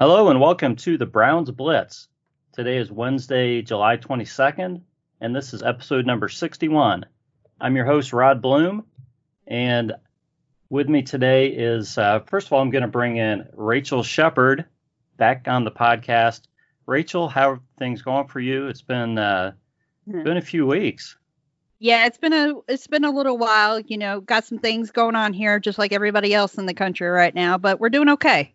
Hello and welcome to the Browns Blitz. Today is Wednesday, July 22nd, and this is episode number 61. I'm your host, Rod Bloom, and with me today is, first of all, I'm going to bring in Rachel Sheppard back on the podcast. Rachel, how are things going for you? It's been a few weeks. Yeah, it's been a little while. You know, got some things going on here, just like everybody else in the country right now, but we're doing okay.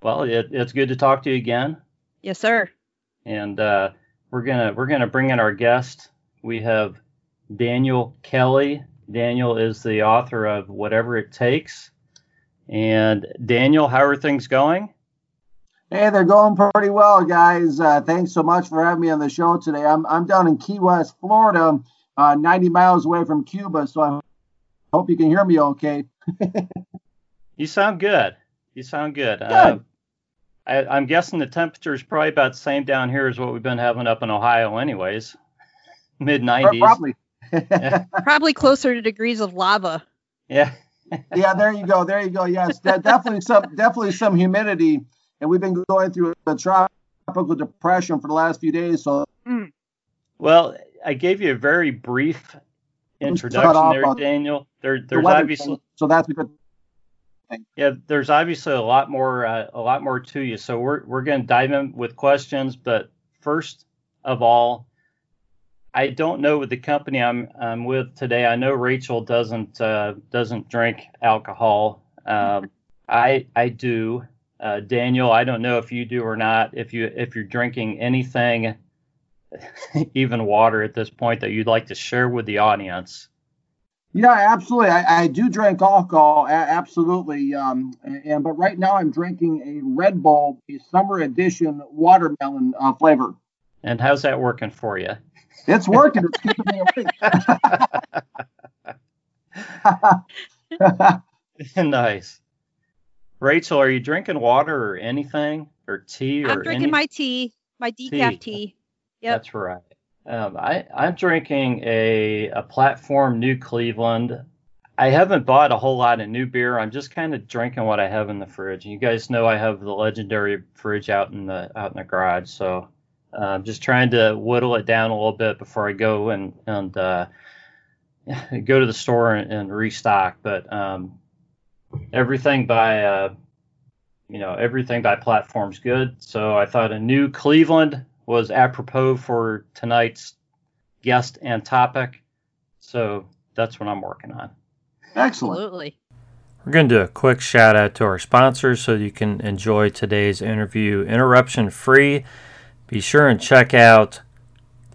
Well, it's good to talk to you again. Yes, sir. And we're gonna bring in our guest. We have Daniel Kelly. Daniel is the author of Whatever It Takes. And Daniel, how are things going? Hey, they're going pretty well, guys. Thanks so much for having me on the show today. I'm down in Key West, Florida, 90 miles away from Cuba, so I hope you can hear me okay. You sound good. Good. I'm guessing the temperature is probably about the same down here as what we've been having up in Ohio anyways. Mid-90s. Probably. Yeah. Probably closer to degrees of lava. Yeah. Yeah, there you go. Yes, definitely some humidity. And we've been going through a tropical depression for the last few days. So. Mm. Well, I gave you a very brief introduction there, Daniel. There's the obviously thing, so that's a good thing. Yeah, there's obviously a lot more to you. So we're going to dive in with questions, but first of all, I don't know with the company I'm with today. I know Rachel doesn't drink alcohol. I do. Daniel, I don't know if you do or not. If you're drinking anything, even water at this point, that you'd like to share with the audience. Yeah, absolutely. I do drink alcohol, absolutely. But right now I'm drinking a Red Bull, a summer edition watermelon flavor. And how's that working for you? It's working. It's keeping me awake. Nice. Rachel, are you drinking water or anything, or tea? I'm drinking my tea, my decaf tea. Yep. That's right. I'm drinking a Platform New Cleveland. I haven't bought a whole lot of new beer. I'm just kind of drinking what I have in the fridge. You guys know I have the legendary fridge out in the garage, so I'm just trying to whittle it down a little bit before I go and go to the store and restock. But everything by Platform's good. So I thought a New Cleveland was apropos for tonight's guest and topic. So that's what I'm working on. Excellent. Absolutely. We're going to do a quick shout out to our sponsors so you can enjoy today's interview interruption free. Be sure and check out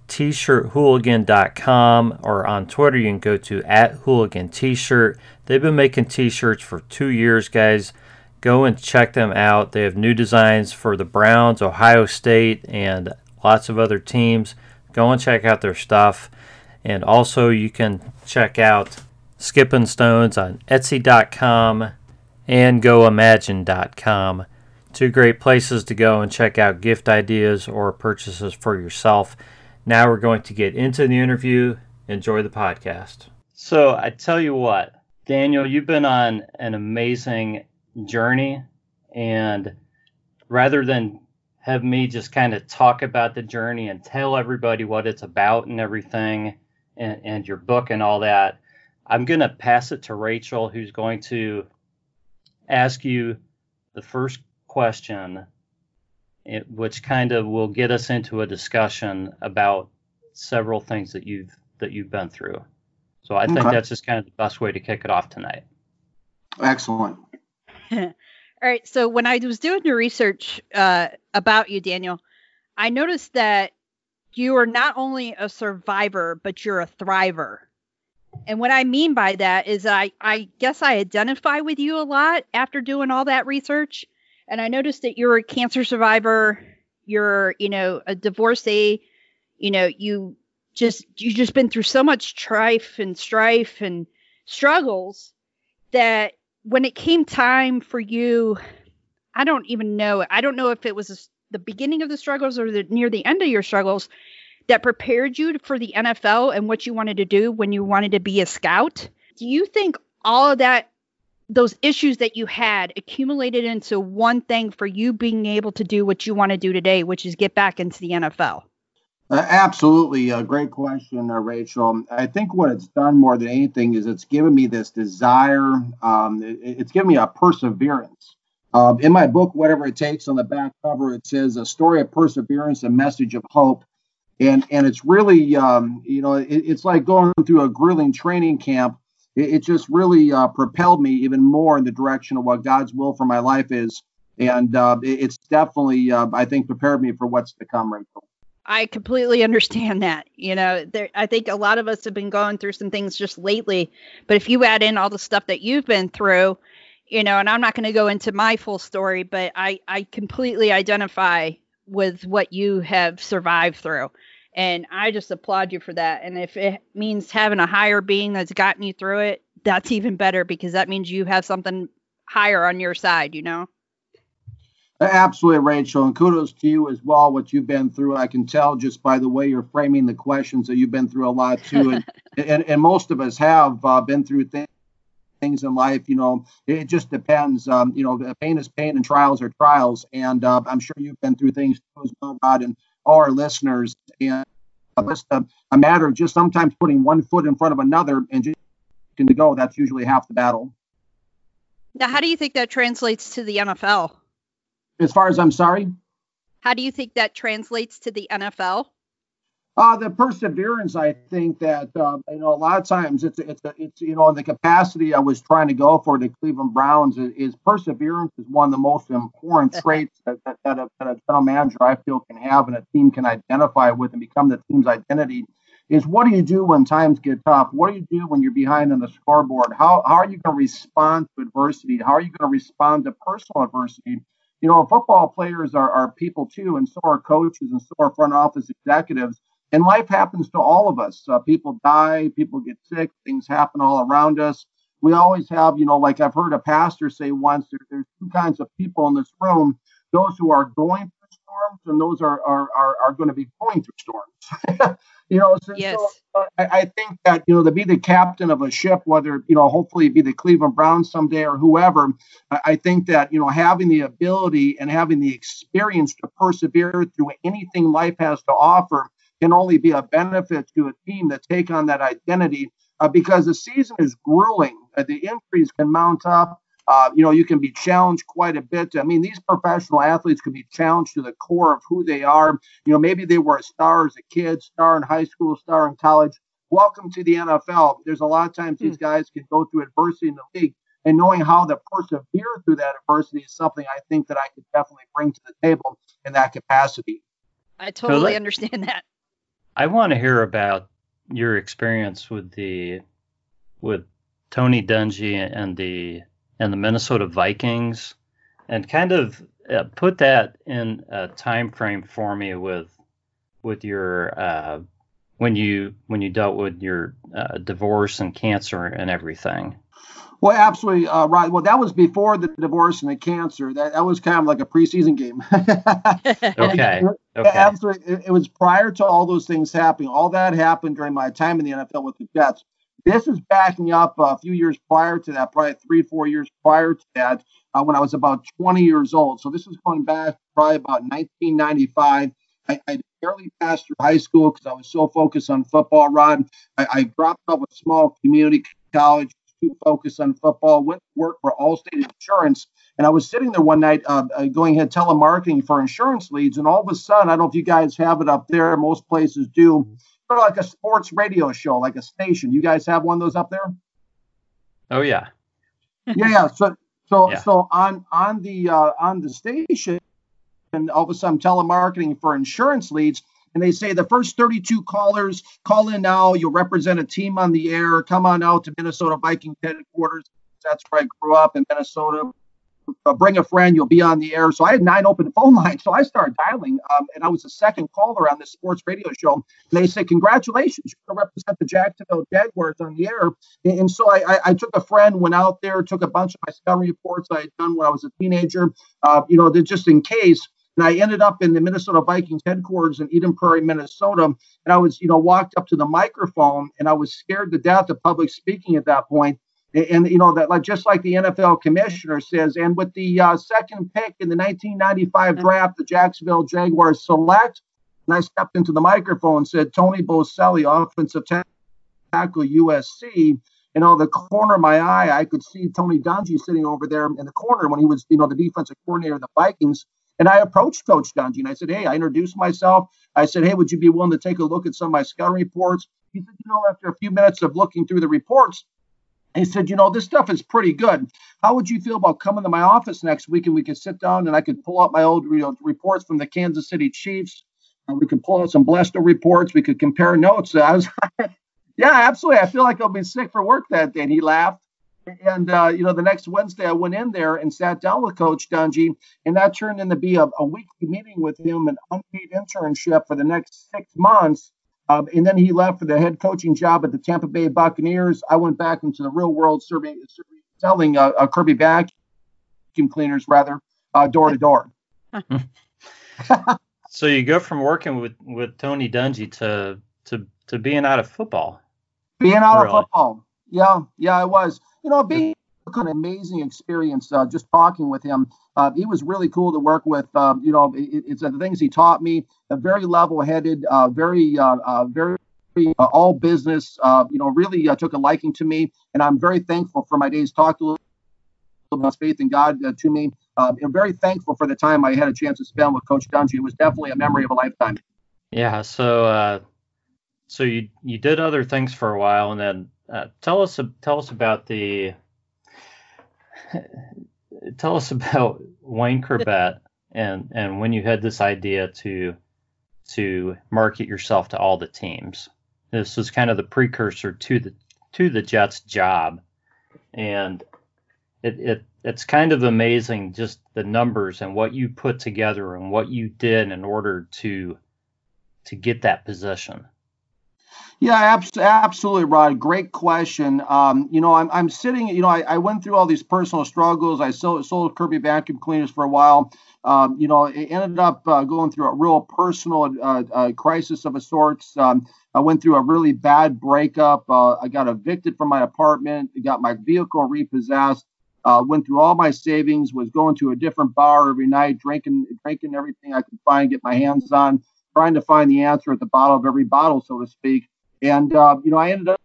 t-shirthooligan.com, or on Twitter you can go to @hooligan t-shirt. They've been making t-shirts for 2 years, guys. Go and check them out. They have new designs for the Browns, Ohio State, and lots of other teams. Go and check out their stuff. And also you can check out Skipping Stones on Etsy.com and GoImagine.com. Two great places to go and check out gift ideas or purchases for yourself. Now we're going to get into the interview. Enjoy the podcast. So I tell you what, Daniel, you've been on an amazing journey, and rather than have me just kind of talk about the journey and tell everybody what it's about and everything and your book and all that, I'm going to pass it to Rachel, who's going to ask you the first question, which kind of will get us into a discussion about several things that you've been through. So I think that's just kind of the best way to kick it off tonight. Excellent. All right. So when I was doing the research about you, Daniel, I noticed that you are not only a survivor, but you're a thriver. And what I mean by that is I guess I identify with you a lot after doing all that research. And I noticed that you're a cancer survivor. You're, a divorcee. You've just been through so much strife and struggles that when it came time for you, I don't even know. I don't know if it was the beginning of the struggles or near the end of your struggles that prepared you for the NFL and what you wanted to do when you wanted to be a scout. Do you think all of that those issues that you had accumulated into one thing for you being able to do what you want to do today, which is get back into the NFL? Absolutely. Great question, Rachel. I think what it's done more than anything is it's given me this desire. It's given me a perseverance. In my book, Whatever It Takes, on the back cover, it says a story of perseverance, a message of hope. And it's really, it's like going through a grueling training camp. It just really propelled me even more in the direction of what God's will for my life is. And it's definitely, I think, prepared me for what's to come, Rachel. I completely understand that. I think a lot of us have been going through some things just lately. But if you add in all the stuff that you've been through, and I'm not going to go into my full story, but I completely identify with what you have survived through. And I just applaud you for that. And if it means having a higher being that's gotten you through it, that's even better, because that means you have something higher on your side, Absolutely, Rachel. And kudos to you as well, what you've been through. I can tell just by the way you're framing the questions that you've been through a lot, too. And most of us have been through things in life. It just depends. Pain is pain and trials are trials. And I'm sure you've been through things, too, as well, Rod, and all our listeners. And it's a matter of just sometimes putting one foot in front of another and just to go. That's usually half the battle. Now, how do you think that translates to the NFL? As far as, I'm sorry? How do you think that translates to the NFL? The perseverance, I think that, a lot of times it's the capacity I was trying to go for the Cleveland Browns is perseverance is one of the most important traits that a general manager, I feel, can have and a team can identify with and become the team's identity is, what do you do when times get tough? What do you do when you're behind on the scoreboard? How are you going to respond to adversity? How are you going to respond to personal adversity? Football players are people, too, and so are coaches and so are front office executives. And life happens to all of us. People die. People get sick. Things happen all around us. We always have, like I've heard a pastor say once, there's two kinds of people in this room, those who are going through storms and those are going to be going through storms. Yes. So I think that, to be the captain of a ship, whether, hopefully be the Cleveland Browns someday or whoever, I think that, having the ability and having the experience to persevere through anything life has to offer can only be a benefit to a team that take on that identity because the season is grueling. The injuries can mount up. You can be challenged quite a bit. I mean, these professional athletes can be challenged to the core of who they are. Maybe they were a star as a kid, star in high school, star in college. Welcome to the NFL. There's a lot of times these guys can go through adversity in the league, and knowing how to persevere through that adversity is something I think that I could definitely bring to the table in that capacity. I totally understand that. I want to hear about your experience with Tony Dungy and the Minnesota Vikings, and kind of put that in a time frame for me with your when you dealt with your divorce and cancer and everything. Well, absolutely, right. Well, that was before the divorce and the cancer. That was kind of like a preseason game. Okay. Absolutely, it was prior to all those things happening. All that happened during my time in the NFL with the Jets. This is backing up a few years prior to that, probably 3-4 years prior to that, when I was about 20 years old. So this is going back probably about 1995. I barely passed through high school because I was so focused on football, Rod. I dropped out of a small community college, too focused on football, went to work for Allstate Insurance. And I was sitting there one night going ahead telemarketing for insurance leads. And all of a sudden, I don't know if you guys have it up there. Most places do. Like a sports radio show, like a station. You guys have one of those up there? Oh yeah. Yeah. So yeah. So on the station, and all of a sudden telemarketing for insurance leads, and they say the first 32 callers call in now. You'll represent a team on the air. Come on out to Minnesota Vikings headquarters. That's where I grew up in Minnesota. Bring a friend, you'll be on the air. So I had 9 open phone lines. So I started dialing, and I was the second caller on this sports radio show. And they said, congratulations, you're going to represent the Jacksonville Jaguars on the air. And so I took a friend, went out there, took a bunch of my scouting reports I had done when I was a teenager, just in case. And I ended up in the Minnesota Vikings headquarters in Eden Prairie, Minnesota. And I was, walked up to the microphone, and I was scared to death of public speaking at that point. And you know, that like just like the NFL commissioner says, and with the second pick in the 1995 draft, the Jacksonville Jaguars select. And I stepped into the microphone and said, Tony Boselli, offensive tackle, USC. And out of the corner of my eye, I could see Tony Dungy sitting over there in the corner when he was, you know, the defensive coordinator of the Vikings. And I approached Coach Dungy and I said, hey, I introduced myself. I said, hey, would you be willing to take a look at some of my scouting reports? He said, you know, after a few minutes of looking through the reports, he said, you know, this stuff is pretty good. How would you feel about coming to my office next week and we could sit down and I could pull out my old reports from the Kansas City Chiefs. We could pull out some Blesto reports. We could compare notes. I was like, yeah, absolutely. I feel like I'll be sick for work that day. And he laughed. And, you know, the next Wednesday I went in there and sat down with Coach Dungy. And that turned into be a weekly meeting with him, an unpaid internship for the next 6 months. And then he left for the head coaching job at the Tampa Bay Buccaneers. I went back into the real world selling a Kirby vacuum cleaners, rather, door to door. So you go from working with Tony Dungy to being out of football. Being out of football. Yeah, I was. You know, being an amazing experience just talking with him. He was really cool to work with. You know, it's the things he taught me. A very level-headed, very all business. You know, really took a liking to me, and I'm very thankful for my days. Talked a little about faith in God to me. I'm very thankful for the time I had a chance to spend with Coach Dungy. It was definitely a memory of a lifetime. Yeah. So, so you did other things for a while, and then tell us about the tell us about Wayne Corbett and when you had this idea to market yourself to all the teams. This was kind of the precursor to the Jets job, and it's kind of amazing just the numbers and what you put together and what you did in order to get that position. Yeah, absolutely, Rod. Great question. You know, I'm sitting, you know, I went through all these personal struggles. I sold Kirby vacuum cleaners for a while. You know, it ended up going through a real personal crisis of a sort. I went through a really bad breakup. I got evicted from my apartment. I got my vehicle repossessed. Went through all my savings, was going to a different bar every night, drinking everything I could find, get my hands on, trying to find the answer at the bottom of every bottle, so to speak. And, you know, I ended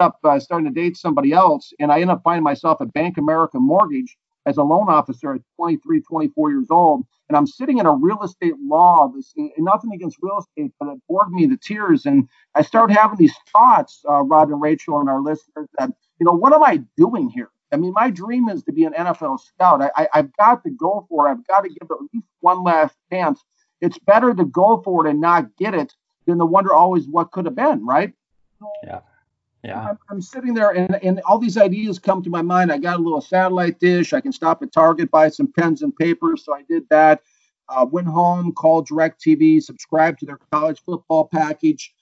up starting to date somebody else, and I ended up finding myself at Bank of America Mortgage as a loan officer at 23, 24 years old. And I'm sitting in a real estate law office, and nothing against real estate, but it bored me to tears. And I started having these thoughts, Rod and Rachel and our listeners, that, you know, what am I doing here? I mean, my dream is to be an NFL scout. I've got to go for it. I've got to give it at least one last chance. It's better to go for it and not get it than to wonder always what could have been, right? Yeah. I'm sitting there, and all these ideas come to my mind. I got a little satellite dish. I can stop at Target, buy some pens and paper. So I did that. Went home, called DirecTV, subscribed to their college football package.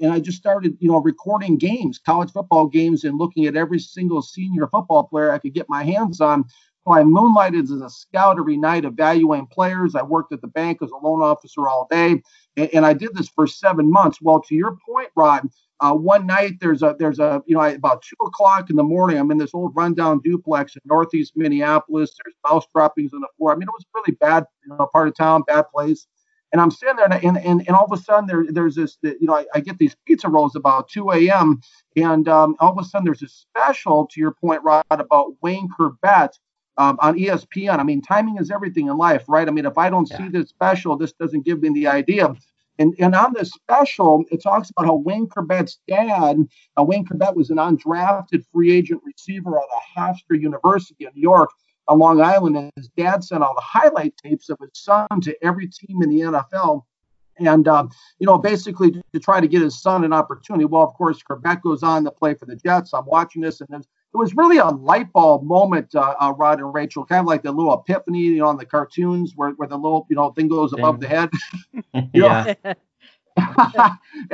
And I just started, you know, recording games, college football games, and looking at every single senior football player I could get my hands on. So I moonlighted as a scout every night, evaluating players. I worked at the bank as a loan officer all day, and I did this for 7 months. Well, to your point, Rod, one night there's a you know, about 2:00 in the morning, I'm in this old rundown duplex in northeast Minneapolis. There's mouse droppings on the floor. I mean, it was really bad, you know, part of town, bad place. And I'm sitting there, and all of a sudden there's this, you know, I get these pizza rolls about 2 a.m. And all of a sudden there's a special, to your point, Rod, about Wayne Corbett on ESPN. I mean, timing is everything in life, right? I mean, if I don't see this special, this doesn't give me the idea. And on this special, it talks about how Wayne Corbett's dad, Wayne Corbett was an undrafted free agent receiver out of Hofstra University in New York, on Long Island, and his dad sent all the highlight tapes of his son to every team in the NFL, and you know, basically to try to get his son an opportunity. Well, of course, Corbett goes on to play for the Jets. I'm watching this, and it was really a light bulb moment, Rod and Rachel, kind of like the little epiphany, you know, on the cartoons where the little, you know, thing goes above the head. Yeah. And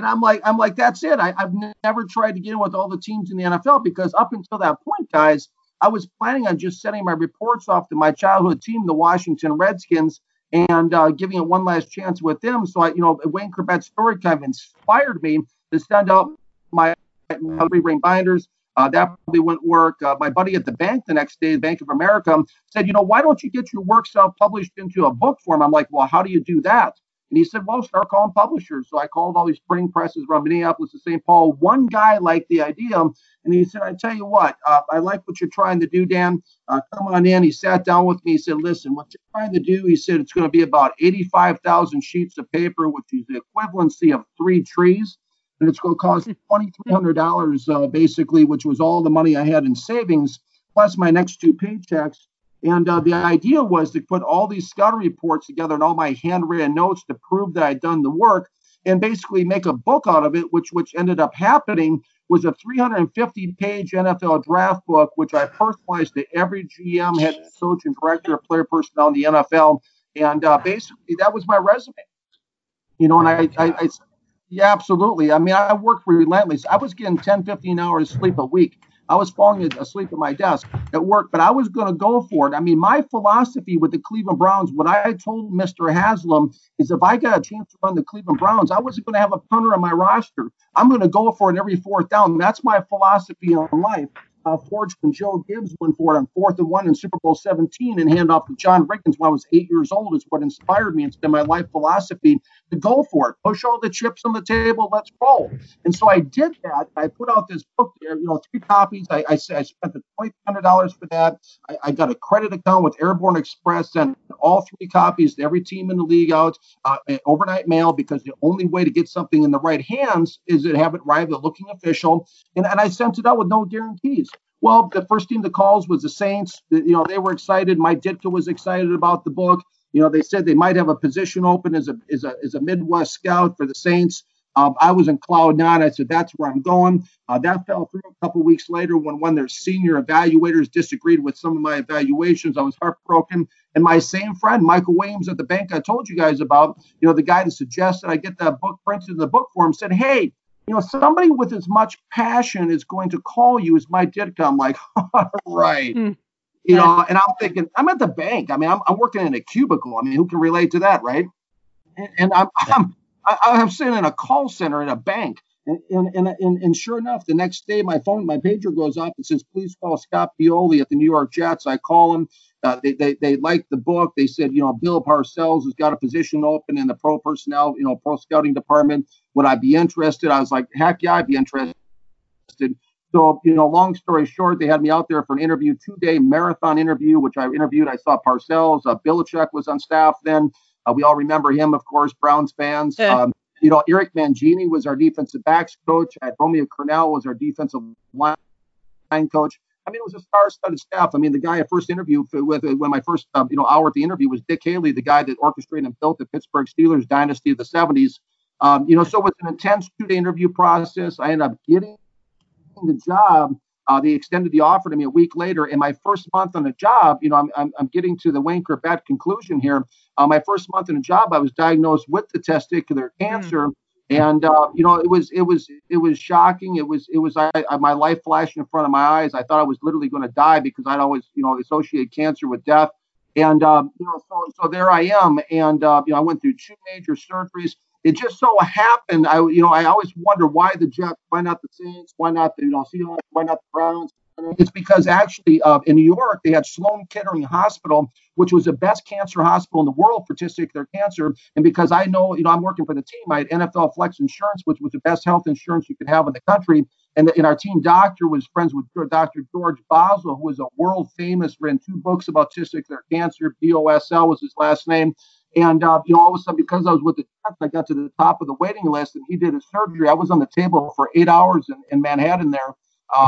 I'm like, that's it. I've never tried to get in with all the teams in the NFL, because up until that point, guys, I was planning on just sending my reports off to my childhood team, the Washington Redskins, and giving it one last chance with them. So, you know, Wayne Corbett's story kind of inspired me to send out my three-ring binders. That probably wouldn't work. My buddy at the bank the next day, Bank of America, said, you know, why don't you get your work self-published into a book form? I'm like, well, how do you do that? And he said, well, start calling publishers. So I called all these printing presses around Minneapolis and St. Paul. One guy liked the idea, and he said, I tell you what, I like what you're trying to do, Dan. Come on in. He sat down with me. He said, listen, what you're trying to do, he said, it's going to be about 85,000 sheets of paper, which is the equivalency of 3 trees. And it's going to cost $2,300, basically, which was all the money I had in savings, plus my next 2 paychecks. And the idea was to put all these scouting reports together and all my handwritten notes to prove that I'd done the work and basically make a book out of it, which ended up happening was a 350-page NFL draft book, which I personalized to every GM, head coach, and director of player personnel in the NFL. And basically, that was my resume. You know, and I yeah, absolutely. I mean, I worked relentlessly. I was getting 10, 15 hours sleep a week. I was falling asleep at my desk at work, but I was going to go for it. I mean, my philosophy with the Cleveland Browns, what I told Mr. Haslam is if I got a chance to run the Cleveland Browns, I wasn't going to have a punter on my roster. I'm going to go for it every 4th down. That's my philosophy on life. Forge and Joe Gibbs went for it on 4th and 1 in Super Bowl 17 and hand off to John Riggins when I was 8 years old is what inspired me. It's been my life philosophy to go for it. Push all the chips on the table. Let's roll. And so I did that. I put out this book there, you know, 3 copies. I spent the $2,300 for that. I got a credit account with Airborne Express, sent all 3 copies to every team in the league out, overnight mail, because the only way to get something in the right hands is to have it arrive at looking official. And I sent it out with no guarantees. Well, the first team that calls was the Saints. You know, they were excited. Mike Ditka was excited about the book. You know, they said they might have a position open as a Midwest scout for the Saints. I was in cloud 9. I said, that's where I'm going. That fell through a couple weeks later when one of their senior evaluators disagreed with some of my evaluations. I was heartbroken. And my same friend, Michael Williams at the bank I told you guys about, you know, the guy that suggested I get that book printed in the book form said, hey, you know, somebody with as much passion is going to call you as my did. I'm like, all right. Mm. You know, and I'm thinking, I'm at the bank. I mean, I'm working in a cubicle. I mean, who can relate to that, right? And I'm sitting in a call center at a bank. And sure enough, the next day, my pager goes off and says, please call Scott Pioli at the New York Jets. I call him. They liked the book. They said, you know, Bill Parcells has got a position open in the pro personnel, you know, pro scouting department. Would I be interested? I was like, heck yeah, I'd be interested. So, you know, long story short, they had me out there for an interview, 2-day marathon interview, which I interviewed. I saw Parcells. Belichick was on staff then. We all remember him, of course, Browns fans. Yeah. You know, Eric Mangini was our defensive backs coach. Romeo Crennel was our defensive line coach. I mean, it was a star-studded staff. I mean, the guy I first interviewed with when my first hour at the interview was Dick Haley, the guy that orchestrated and built the Pittsburgh Steelers dynasty of the 70s. You know, so it was an intense 2-day interview process. I ended up getting the job. They extended the offer to me a week later. In my first month on the job, you know, I'm getting to the Wayne Corbett conclusion here. My first month on the job, I was diagnosed with the testicular cancer, and you know, it was shocking. It was my life flashed in front of my eyes. I thought I was literally going to die because I'd always, you know, associate cancer with death. And you know, so there I am, and you know, I went through 2 major surgeries. It just so happened, I always wonder why the Jets, why not the Saints, why not the Seahawks, why not the Browns? It's because actually in New York, they had Sloan Kettering Hospital, which was the best cancer hospital in the world for testicular cancer. And because I know, you know, I'm working for the team, I had NFL Flex Insurance, which was the best health insurance you could have in the country. And our team doctor was friends with Dr. George Boswell, who was a world famous, ran 2 books about testicular cancer. BOSL was his last name. And, you know, all of a sudden, because I was with the Jets, I got to the top of the waiting list, and he did his surgery. I was on the table for 8 hours in Manhattan there.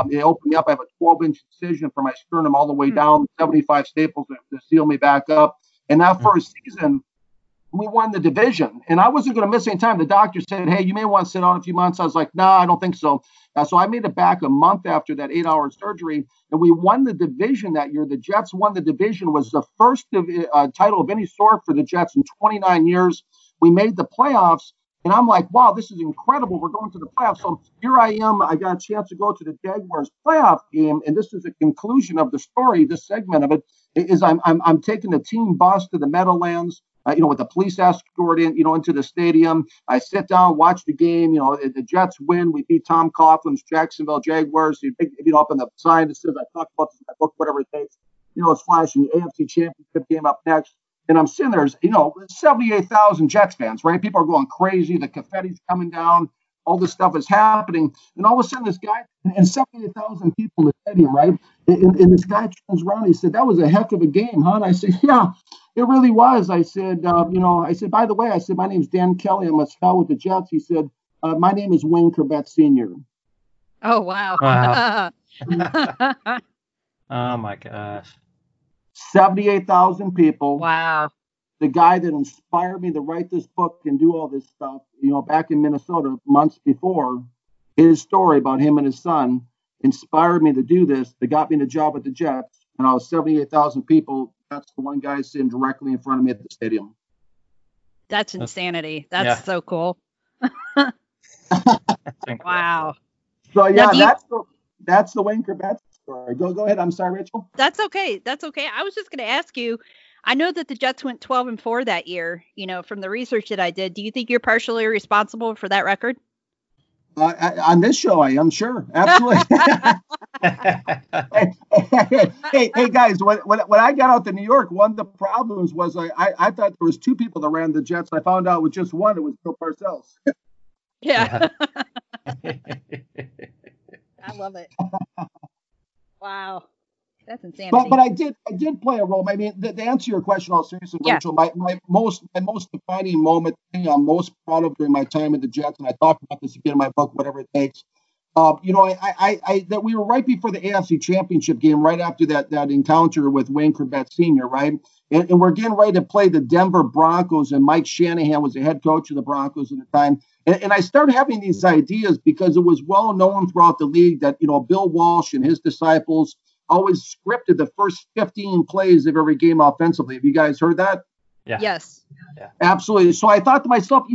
They opened me up. I have a 12-inch incision for my sternum all the way down, 75 staples to seal me back up. And that first season, we won the division. And I wasn't going to miss any time. The doctor said, hey, you may want to sit out a few months. I was like, nah, I don't think so. So I made it back a month after that 8-hour surgery, and we won the division that year. The Jets won the division. It was the first title of any sort for the Jets in 29 years. We made the playoffs, and I'm like, wow, this is incredible. We're going to the playoffs. So here I am. I got a chance to go to the Jaguars playoff game, and this is the conclusion of the story. This segment of it is I'm taking the team bus to the Meadowlands. with the police escort in, into the stadium. I sit down, watch the game. The Jets win. We beat Tom Coughlin's Jacksonville Jaguars. You pick it up on the sign that says, I talked about this in my book, whatever it takes. It's flashing. The AFC championship game up next. And I'm sitting there, 78,000 Jets fans, right? People are going crazy. The confetti's coming down. All this stuff is happening. And all of a sudden, this guy, and 78,000 people in the stadium, right? And this guy turns around and he said, that was a heck of a game, huh? And I said, yeah, it really was. I said, by the way, my name's Dan Kelly. I'm a scout with the Jets. He said, my name is Wayne Corbett Sr. Oh, wow. Oh, my gosh. 78,000 people. Wow. The guy that inspired me to write this book and do all this stuff, back in Minnesota months before, his story about him and his son inspired me to do this. They got me the job at the Jets, and I was 78,000 people. That's the one guy sitting directly in front of me at the stadium. That's insanity. That's so cool. Wow. So, that's the Wayne Corbett story. Go ahead. I'm sorry, Rachel. That's okay. I was just going to ask you, I know that the Jets went 12-4 that year, from the research that I did. Do you think you're partially responsible for that record? On this show, I am sure. Absolutely. hey, guys, when I got out to New York, one of the problems was I thought there was two people that ran the Jets. I found out it was just one. It was Bill Parcells. Yeah. I love it. Wow. That's insane. But I did play a role. I mean, to answer your question, all seriously, Rachel, my most defining moment, I'm most proud of during my time at the Jets, and I talk about this again in my book, whatever it takes. We were right before the AFC championship game, right after that encounter with Wayne Corbett Sr., right? And we're getting ready to play the Denver Broncos, and Mike Shanahan was the head coach of the Broncos at the time. And I started having these ideas because it was well known throughout the league that, Bill Walsh and his disciples always scripted the first 15 plays of every game offensively. Have you guys heard that? Yeah. Yes. Yeah. Absolutely. So I thought to myself,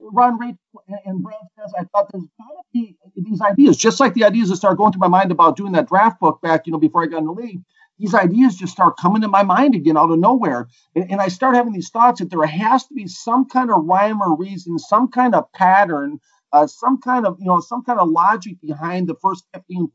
Ron, Rachel, and Brad, I thought there's gotta be these ideas, just like the ideas that start going through my mind about doing that draft book back, before I got in the league. These ideas just start coming to my mind again out of nowhere. And I start having these thoughts that there has to be some kind of rhyme or reason, some kind of pattern, some kind of logic behind the first 15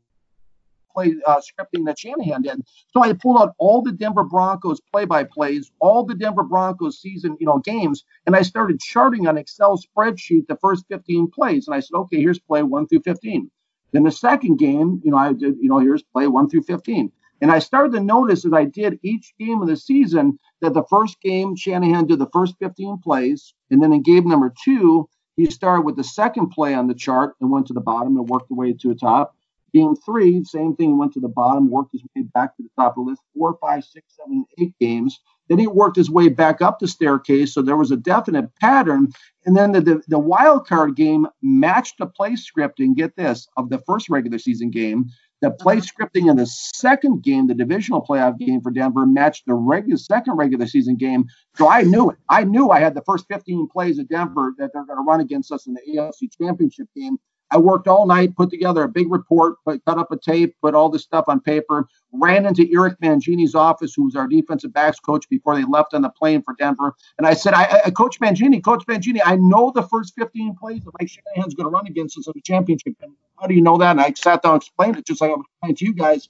play scripting that Shanahan did. So I pulled out all the Denver Broncos play-by-plays, all the Denver Broncos season, games, and I started charting on Excel spreadsheet the first 15 plays. And I said, okay, here's play 1 through 15. Then the second game, I did, here's play 1 through 15. And I started to notice that I did each game of the season that the first game Shanahan did the first 15 plays, and then in game number 2, he started with the second play on the chart and went to the bottom and worked the way to the top. Game 3, same thing, went to the bottom, worked his way back to the top of the list, 4, 5, 6, 7, 8 games. Then he worked his way back up the staircase, so there was a definite pattern. And then the wild card game matched the play scripting, get this, of the first regular season game. The play scripting in the second game, the divisional playoff game for Denver, matched the second regular season game. So I knew it. I knew I had the first 15 plays of Denver that they're going to run against us in the AFC championship game. I worked all night, put together a big report, cut up a tape, put all this stuff on paper, ran into Eric Mangini's office, who was our defensive backs coach before they left on the plane for Denver. And I said, Coach Mangini, I know the first 15 plays that Mike Shanahan's going to run against us in the championship. And how do you know that? And I sat down and explained it just like I was explaining to you guys.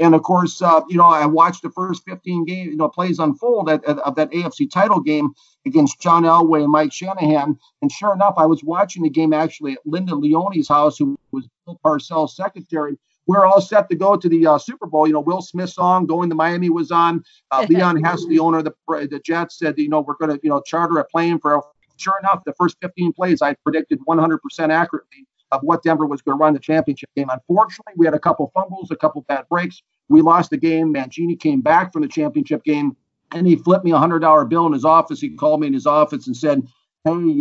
And, of course, I watched the first 15 game, plays unfold of that AFC title game against John Elway and Mike Shanahan. And sure enough, I was watching the game actually at Linda Leone's house, who was Bill Parcells' secretary. We were all set to go to the Super Bowl. Will Smith's song, Going to Miami, was on. Leon Hess, the owner of the Jets, said, we're going to, charter a plane for. Sure enough, the first 15 plays I predicted 100% accurately of what Denver was going to run the championship game. Unfortunately, we had a couple fumbles, a couple bad breaks. We lost the game. Mangini came back from the championship game, and he flipped me $100 bill in his office. He called me in his office and said, hey,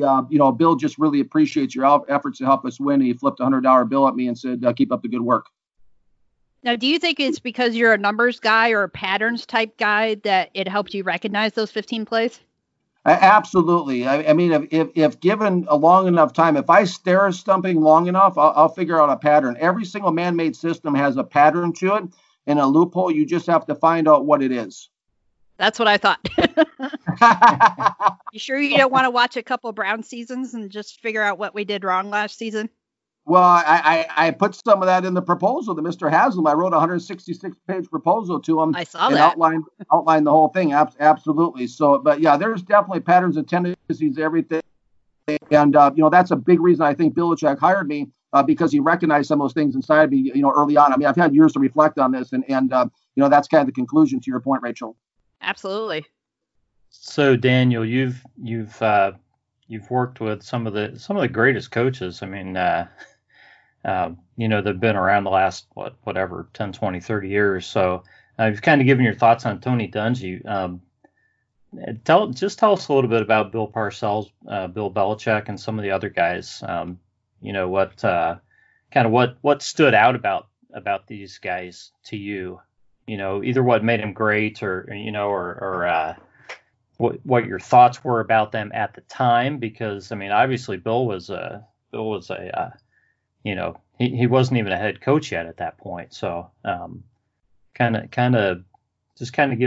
Bill just really appreciates your efforts to help us win. And he flipped $100 bill at me and said, keep up the good work. Now, do you think it's because you're a numbers guy or a patterns type guy that it helped you recognize those 15 plays? Absolutely. I mean, if given a long enough time, if I stare stumping long enough, I'll figure out a pattern. Every single man-made system has a pattern to it, and a loophole. You just have to find out what it is. That's what I thought. You sure you don't want to watch a couple Brown seasons and just figure out what we did wrong last season? Well, I put some of that in the proposal to Mr. Haslam. I wrote a 166-page proposal to him. I saw and that. Outlined the whole thing. Absolutely. So, but yeah, there's definitely patterns and tendencies, everything. And, that's a big reason I think Belichick hired me because he recognized some of those things inside me, early on. I mean, I've had years to reflect on this and that's kind of the conclusion to your point, Rachel. Absolutely. So, Daniel, you've worked with some of the greatest coaches. I mean, they've been around the last, 10, 20, 30 years. So you've kind of given your thoughts on Tony Dungy. Tell us a little bit about Bill Parcells, Bill Belichick, and some of the other guys. What stood out about these guys to you? Either what made them great or what your thoughts were about them at the time, because I mean, obviously Bill was he wasn't even a head coach yet at that point. So, kind of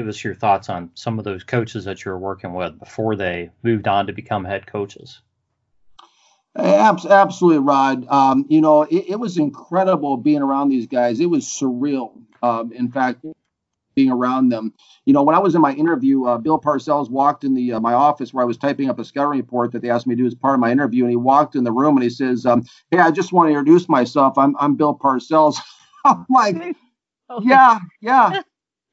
give us your thoughts on some of those coaches that you were working with before they moved on to become head coaches. Absolutely, Rod. It was incredible being around these guys. It was surreal. In fact, being around them, when I was in my interview, Bill Parcells walked in my office where I was typing up a scouting report that they asked me to do as part of my interview. And he walked in the room and he says, "Hey, I just want to introduce myself. I'm Bill Parcells." I'm like, yeah.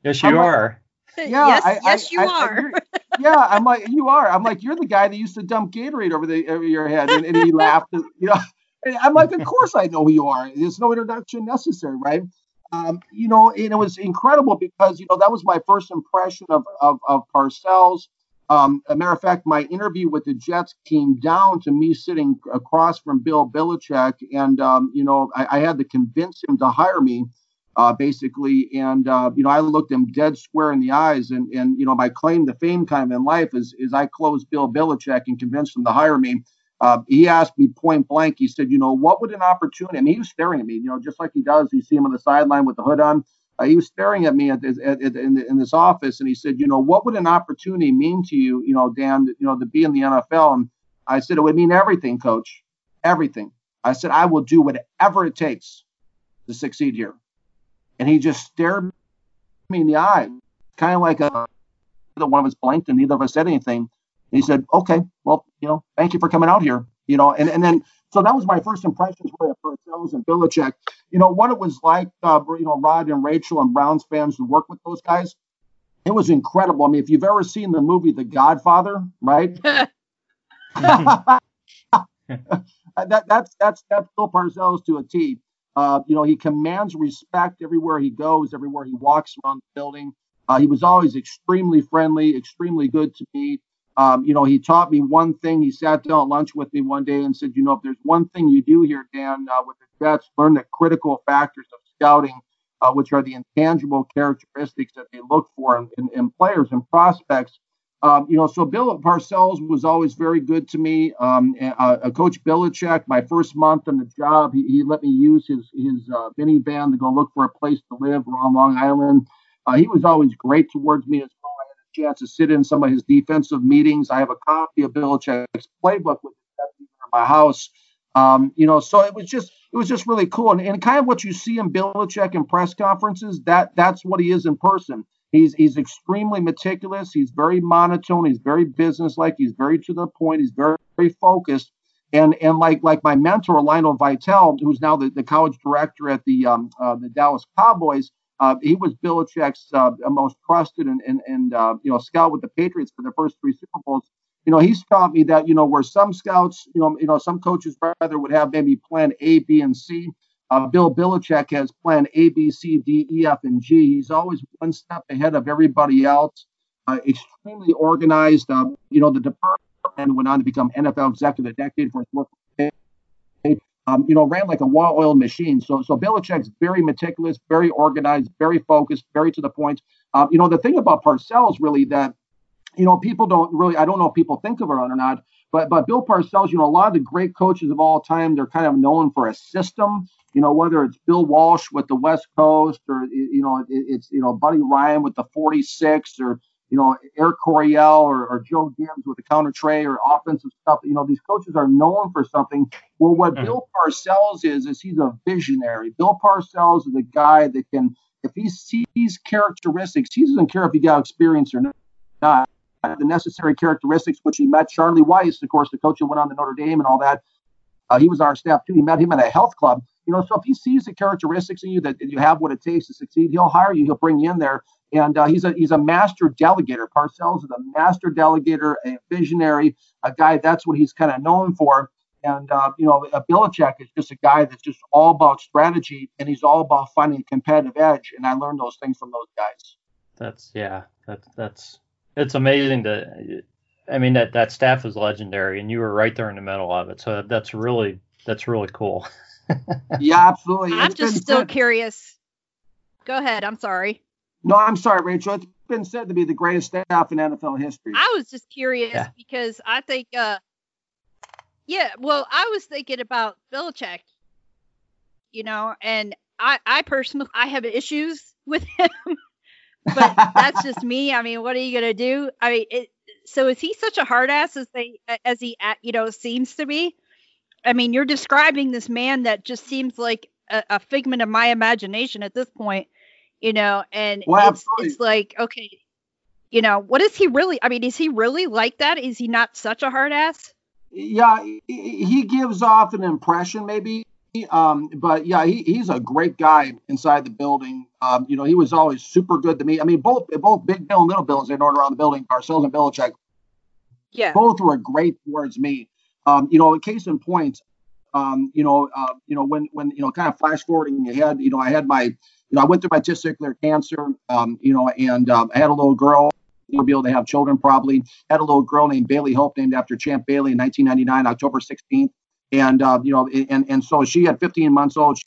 Yes, you are. Yes, you are. Yeah, I'm like, you are. I'm like, you're the guy that used to dump Gatorade over your head. And he laughed. And I'm like, of course I know who you are. There's no introduction necessary, right? And it was incredible because, that was my first impression of Parcells. A matter of fact, my interview with the Jets came down to me sitting across from Bill Belichick. And, I had to convince him to hire me, basically. And, I looked him dead square in the eyes. And my claim to fame kind of in life is I closed Bill Belichick and convinced him to hire me. He asked me point blank. He said, what would an opportunity? And he was staring at me, just like he does. You see him on the sideline with the hood on. He was staring at me in this office, and he said, what would an opportunity mean to you, Dan, to be in the NFL? And I said, it would mean everything, Coach, everything. I said, I will do whatever it takes to succeed here. And he just stared me in the eye, kind of like one of us blinked and neither of us said anything. And he said, okay, well, thank you for coming out here, and then, so that was my first impressions with Parcells and Belichick. What it was like, Rod and Rachel and Browns fans to work with those guys, it was incredible. I mean, if you've ever seen the movie The Godfather, right? that's Bill Parcells to a T. He commands respect everywhere he goes, everywhere he walks around the building. He was always extremely friendly, extremely good to me. He taught me one thing. He sat down at lunch with me one day and said, if there's one thing you do here, Dan, with the Jets, learn the critical factors of scouting, which are the intangible characteristics that they look for in players and prospects. So Bill Parcells was always very good to me. Coach Belichick, my first month on the job, he let me use his minivan to go look for a place to live around Long Island. He was always great towards me as well. Chance to sit in some of his defensive meetings. I have a copy of Belichick's playbook with in my house. So it was just really cool. And kind of what you see in Belichick in press conferences, that's what he is in person. He's extremely meticulous. He's very monotone. He's very businesslike. He's very to the point. He's very, very focused. And like my mentor, Lionel Vitale, who's now the college director at the Dallas Cowboys, he was Belichick's most trusted and scout with the Patriots for their first three Super Bowls. He's taught me that, where some scouts, some coaches rather would have maybe plan A, B, and C. Bill Belichick has plan A, B, C, D, E, F, and G. He's always one step ahead of everybody else. Extremely organized. The department went on to become NFL executive of the decade for his work. Ran like a well-oiled machine. So Belichick's very meticulous, very organized, very focused, very to the point. The thing about Parcells really that, people don't really, I don't know if people think of it or not, but Bill Parcells, a lot of the great coaches of all time, they're kind of known for a system, whether it's Bill Walsh with the West Coast or, it's Buddy Ryan with the 46 or, you know, Eric Coryell or Joe Gibbs with the counter tray or offensive stuff. You know, these coaches are known for something. Well, what Bill Parcells is he's a visionary. Bill Parcells is a guy that can, if he sees characteristics, he doesn't care if you got experience or not. The necessary characteristics, which he met Charlie Weiss, of course, the coach who went on to Notre Dame and all that. He was on our staff, too. He met him at a health club. You know, so if he sees the characteristics in you that you have what it takes to succeed, he'll hire you. He'll bring you in there. And he's a master delegator. Parcells is a master delegator, a visionary, a guy. That's what he's kind of known for. And, Belichick is just a guy that's just all about strategy, and he's all about finding a competitive edge. And I learned those things from those guys. It's amazing that staff is legendary, and you were right there in the middle of it. So that's really cool. Yeah, absolutely. I'm just still curious. Go ahead. I'm sorry. No, I'm sorry, Rachel. It's been said to be the greatest staff in NFL history. I was just curious because I think, I was thinking about Belichick, you know, and I personally, I have issues with him, but that's just me. I mean, what are you going to do? I mean, so is he such a hard ass as he seems to be? I mean, you're describing this man that just seems like a figment of my imagination at this point. You know, and it's like, okay, you know, what is he really? I mean, is he really like that? Is he not such a hard ass? Yeah, he gives off an impression, maybe. But yeah, he's a great guy inside the building. He was always super good to me. I mean, both Big Bill and Little Bill, as they're known around the building, Parcells and Belichick. Yeah, both were great towards me. Case in point, when kind of flash forwarding ahead, I had my. I went through my testicular cancer, and I had a little girl. You'll be able to have children probably. Had a little girl named Bailey Hope, named after Champ Bailey in 1999, October 16th. And, so she had 15 months old.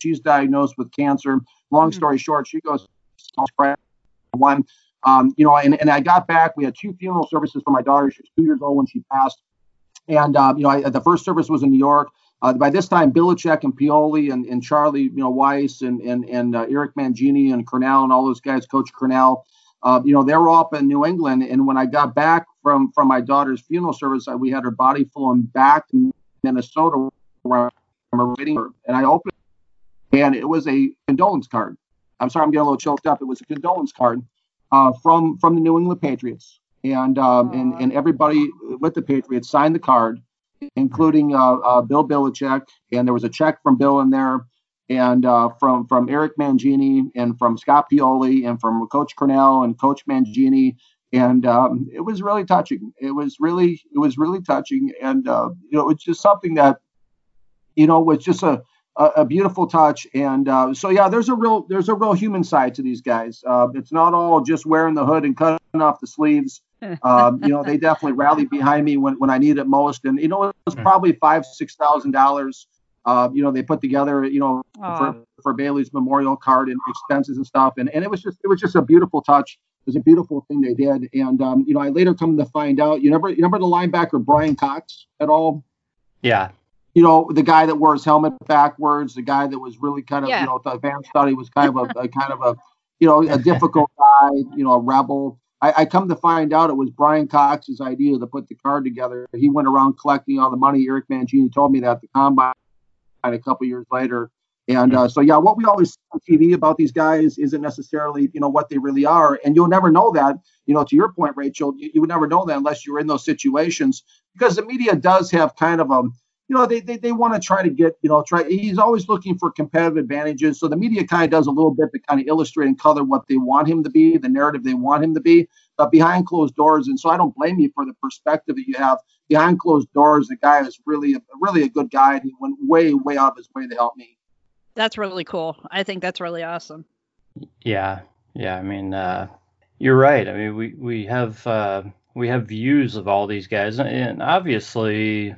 She's diagnosed with cancer. Long story short, she goes one. And I got back. We had two funeral services for my daughter. She was 2 years old when she passed. And, the first service was in New York. By this time, Belichick and Pioli and Charlie, Weiss and Eric Mangini and Crennel and all those guys, Coach Crennel, they were up in New England. And when I got back from my daughter's funeral service, we had her body flown back to Minnesota, where I'm waiting for her. And I opened it, and it was a condolence card. I'm sorry, I'm getting a little choked up. It was a condolence card from the New England Patriots, and everybody with the Patriots signed the card, including Bill Belichick, and there was a check from Bill in there, and from Eric Mangini, and from Scott Pioli, and from Coach Crennel and Coach Mangini, and it was really touching. It was really touching, and it's just something that was just a beautiful touch. And there's a real human side to these guys. It's not all just wearing the hood and cutting off the sleeves. They definitely rallied behind me when I needed it most. And, it was probably $5,000-$6,000, they put together, for Bailey's memorial card and expenses and stuff. And it was just a beautiful touch. It was a beautiful thing they did. And, I later come to find out, you remember the linebacker Brian Cox at all? Yeah. The guy that wore his helmet backwards, the guy that was really kind of, the advanced study was kind of a difficult guy, a rebel. I come to find out it was Brian Cox's idea to put the card together. He went around collecting all the money. Eric Mangini told me that at the combine a couple years later. And what we always see on TV about these guys isn't necessarily, what they really are. And you'll never know that, to your point, Rachel, you would never know that unless you were in those situations, because the media does have kind of a, they want to try to get, he's always looking for competitive advantages. So the media kind of does a little bit to kind of illustrate and color what they want him to be, the narrative they want him to be, but behind closed doors. And so I don't blame you for the perspective that you have behind closed doors. The guy is really a good guy. And he went way, way out of his way to help me. That's really cool. I think that's really awesome. Yeah. Yeah. I mean, you're right. I mean, we have views of all these guys, and obviously,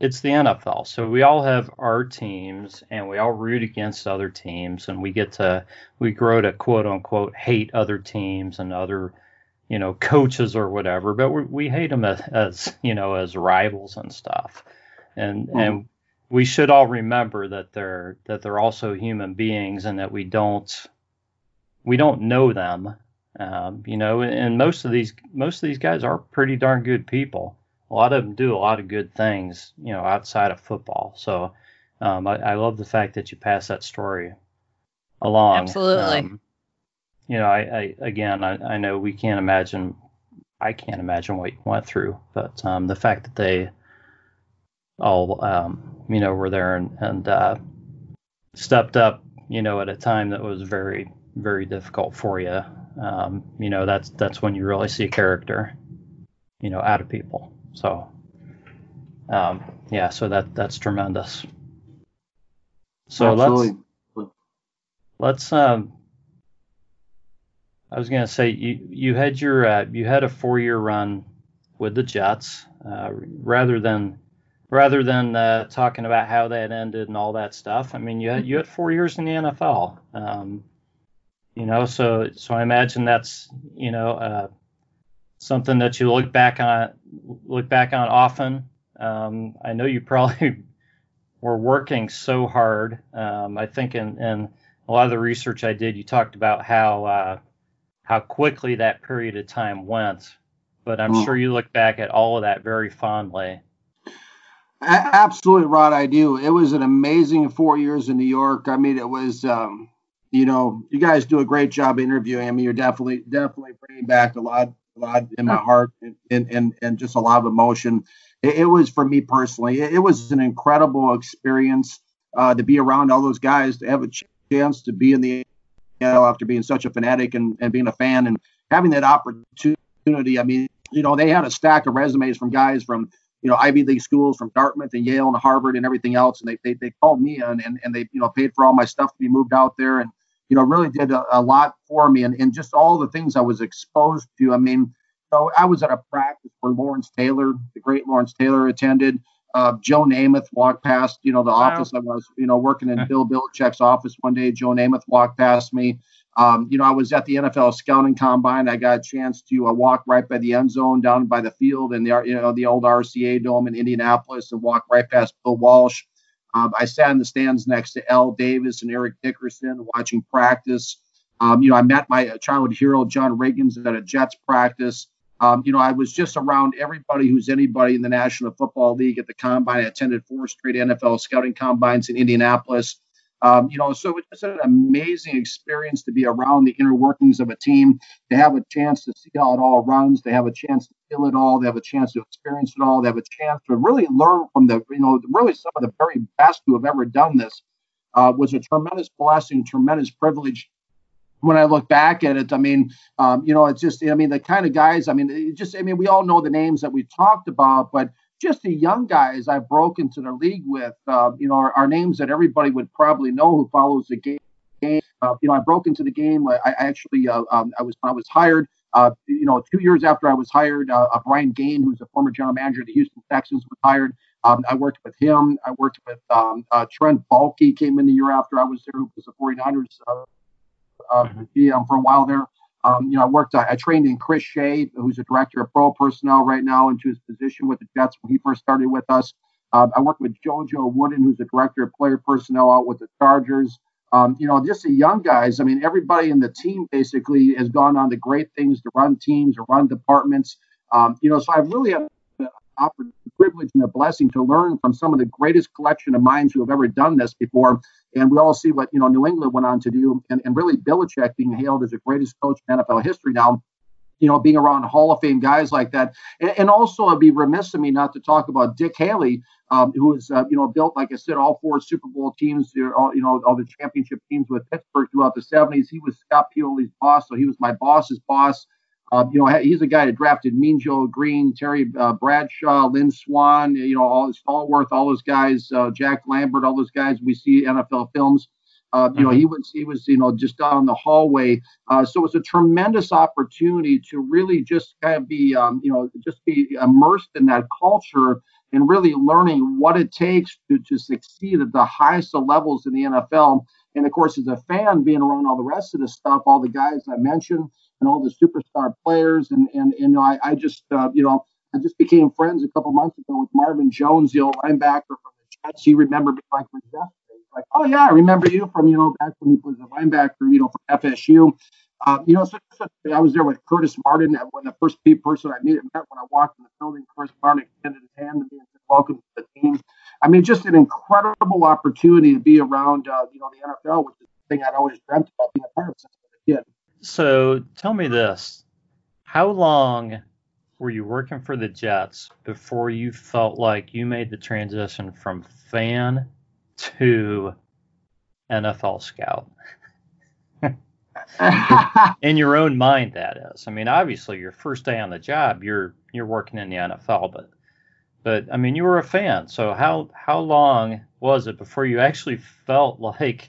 it's the NFL. So we all have our teams, and we all root against other teams, and we grow to quote unquote hate other teams and other, coaches or whatever, but we hate them as rivals and stuff. And we should all remember that they're also human beings, and that we don't know them. You know, and most of these guys are pretty darn good people. A lot of them do a lot of good things, you know, outside of football. So I love the fact that you pass that story along. Absolutely. You know, I know we can't imagine. I can't imagine what you went through, but the fact that they all, you know, were there and stepped up, you know, at a time that was very, very difficult for you. You know, that's when you really see character, you know, out of people. So, yeah, so that's tremendous. So absolutely. let's I was going to say you had a 4-year run with the Jets, rather than talking about how that ended and all that stuff. I mean, you had 4 years in the NFL, you know, so I imagine that's, you know, something that you look back on often. I know you probably were working so hard. I think in a lot of the research I did, you talked about how quickly that period of time went, but I'm sure you look back at all of that very fondly. Absolutely, Rod, I do. It was an amazing 4 years in New York. I mean, it was, you know, you guys do a great job interviewing. I mean, you're definitely bringing back a lot in my heart and just a lot of emotion. It was, for me personally, it was an incredible experience to be around all those guys, to have a chance to be in the after being such a fanatic and being a fan and having that opportunity. I mean, you know, they had a stack of resumes from guys from, you know, Ivy League schools, from Dartmouth and Yale and Harvard and everything else. And they called me and they, you know, paid for all my stuff to be moved out there and, you know, really did a lot for me and just all the things I was exposed to. I mean, so I was at a practice where Lawrence Taylor, the great Lawrence Taylor, attended. Joe Namath walked past, you know, the office. I was, you know, working in Bill Belichick's office one day. Joe Namath walked past me. You know, I was at the NFL Scouting Combine. I got a chance to walk right by the end zone down by the field and the old RCA Dome in Indianapolis and walk right past Bill Walsh. I sat in the stands next to Al Davis and Eric Dickerson watching practice. You know, I met my childhood hero, John Riggins, at a Jets practice. You know, I was just around everybody who's anybody in the National Football League at the Combine. I attended 4 straight NFL Scouting Combines in Indianapolis. You know, so it was an amazing experience to be around the inner workings of a team, to have a chance to see how it all runs, to have a chance to feel it all, to have a chance to experience it all, to have a chance to really learn from the, you know, really some of the very best who have ever done this was a tremendous blessing, tremendous privilege. When I look back at it, I mean, you know, it's just, I mean, the kind of guys, I mean, it just, I mean, we all know the names that we've talked about, but just the young guys I broke into the league with, you know, are names that everybody would probably know who follows the game. You know, I broke into the game. I was hired, you know, 2 years after I was hired, Brian Gain, who's a former general manager of the Houston Texans, was hired. I worked with him. I worked with Trent Baalke, came in the year after I was there, who was the 49ers for a while there. You know, I trained in Chris Shea, who's a director of pro personnel right now, into his position with the Jets when he first started with us. I worked with JoJo Wooden, who's the director of player personnel out with the Chargers. You know, just the young guys. I mean, everybody in the team basically has gone on to great things, to run teams or run departments. You know, so I really have the privilege and the blessing to learn from some of the greatest collection of minds who have ever done this before. And we all see what, you know, New England went on to do. And really, Belichick being hailed as the greatest coach in NFL history now, you know, being around Hall of Fame guys like that. And also, I'd be remiss of me not to talk about Dick Haley, who has, you know, built, like I said, all 4 Super Bowl teams, all, you know, all the championship teams with Pittsburgh throughout the 70s. He was Scott Pioli's boss, so he was my boss's boss. You know, he's a guy that drafted Mean Joe Green, Terry Bradshaw, Lynn Swann, you know, all Stallworth, all those guys, Jack Lambert, all those guys we see NFL films. You know, he was, you know, just down the hallway. So it was a tremendous opportunity to really just kind of be, you know, just be immersed in that culture and really learning what it takes to succeed at the highest of levels in the NFL. And, of course, as a fan, being around all the rest of the stuff, all the guys I mentioned, and all the superstar players, and you know, I just became friends a couple months ago with Marvin Jones, the old linebacker from the Jets. He remembered me like from yesterday. He's like, oh yeah, I remember you from, you know, back when he was a linebacker, you know, from FSU. So I was there with Curtis Martin. When the first person I met when I walked in the building, Curtis Martin extended his hand to me and said, "Welcome to the team." I mean, just an incredible opportunity to be around, the NFL, which is the thing I'd always dreamt about being a part of since I was a kid. So tell me this: how long were you working for the Jets before you felt like you made the transition from fan to NFL scout? In your own mind, that is. I mean, obviously, your first day on the job, you're working in the NFL, but I mean, you were a fan. So how long was it before you actually felt like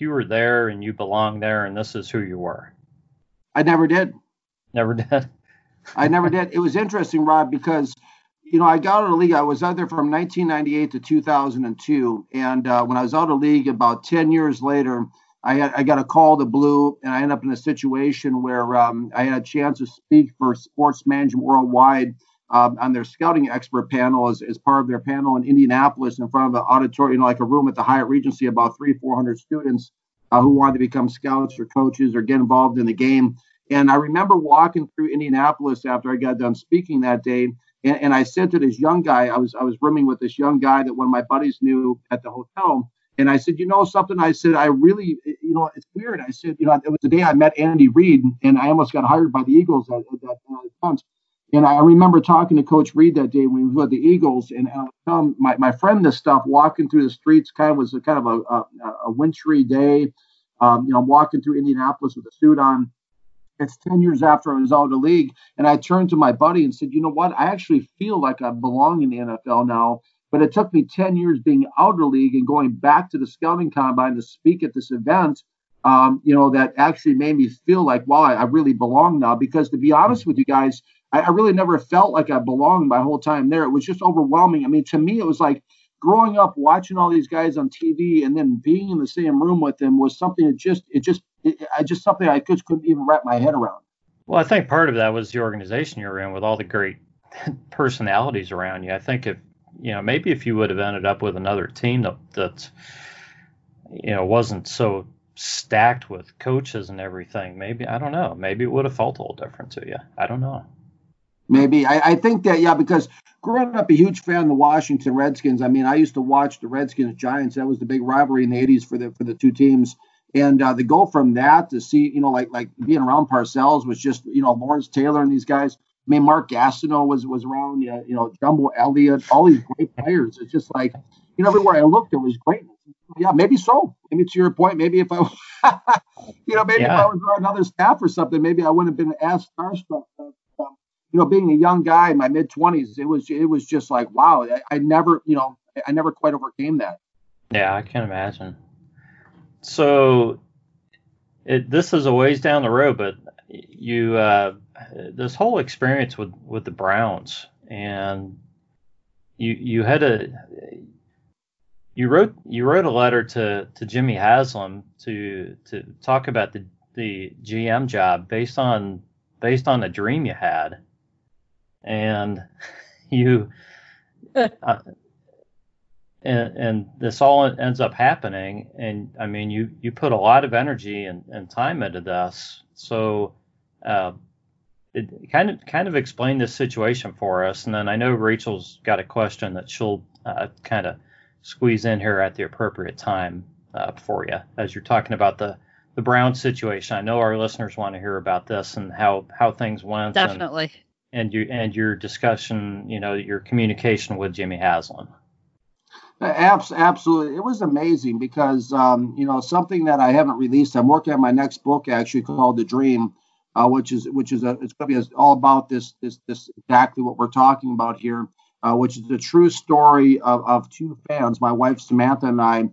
you were there and you belonged there and this is who you were? I never did. Never did. I never did. It was interesting, Rob, because I got out of the league. I was out there from 1998 to 2002, and when I was out of the league, about 10 years later, I got a call to Blue, and I ended up in a situation where I had a chance to speak for Sports Management Worldwide on their scouting expert panel as part of their panel in Indianapolis in front of an auditorium, like a room at the Hyatt Regency, about 300-400 students who wanted to become scouts or coaches or get involved in the game. And I remember walking through Indianapolis after I got done speaking that day, and I said to this young guy, I was rooming with this young guy that one of my buddies knew at the hotel, and I said, I really, it's weird. I said, it was the day I met Andy Reid, and I almost got hired by the Eagles at that time. And I remember talking to Coach Reid that day when we were at the Eagles, and I was telling my friend this stuff, walking through the streets, was a wintry day, walking through Indianapolis with a suit on. It's 10 years after I was out of the league, and I turned to my buddy and said, you know what? I actually feel like I belong in the NFL now, but it took me 10 years being out of the league and going back to the scouting combine to speak at this event, that actually made me feel like, wow, I really belong now. Because to be honest with you guys, I really never felt like I belonged my whole time there. It was just overwhelming. I mean, to me, it was like growing up watching all these guys on TV and then being in the same room with them was something that just something I just couldn't even wrap my head around. Well, I think part of that was the organization you were in with all the great personalities around you. I think if you would have ended up with another team that wasn't so stacked with coaches and everything, maybe it would have felt a little different to you. I don't know. Maybe. I think that, yeah, because growing up a huge fan of the Washington Redskins, I mean, I used to watch the Redskins-Giants. That was the big rivalry in the 80s for the two teams. And to go from that to see, like being around Parcells was just, Lawrence Taylor and these guys. I mean, Mark Gastineau was around, Jumbo Elliott, all these great players. It's just like, everywhere I looked, there was greatness. Yeah, maybe so. Maybe to your point, maybe if I, if I was on another staff or something, maybe I wouldn't have been as starstruck. Being a young guy in my mid 20s, it was just like, wow, I never quite overcame that. Yeah, I can imagine. So this is a ways down the road, but you this whole experience with the Browns, and you wrote a letter to Jimmy Haslam to talk about the GM job based on a dream you had, and you and this all ends up happening, and I mean you put a lot of energy and time into this, so it kind of explain this situation for us, and then I know Rachel's got a question that she'll kind of squeeze in here at the appropriate time for you as you're talking about the Brown situation. I know our listeners want to hear about this and how things went. Definitely. And your discussion, your communication with Jimmy Haslam. Absolutely. It was amazing because, something that I haven't released, I'm working on my next book actually called The Dream, it's going to be all about this exactly what we're talking about here, which is the true story of two fans, my wife Samantha and I,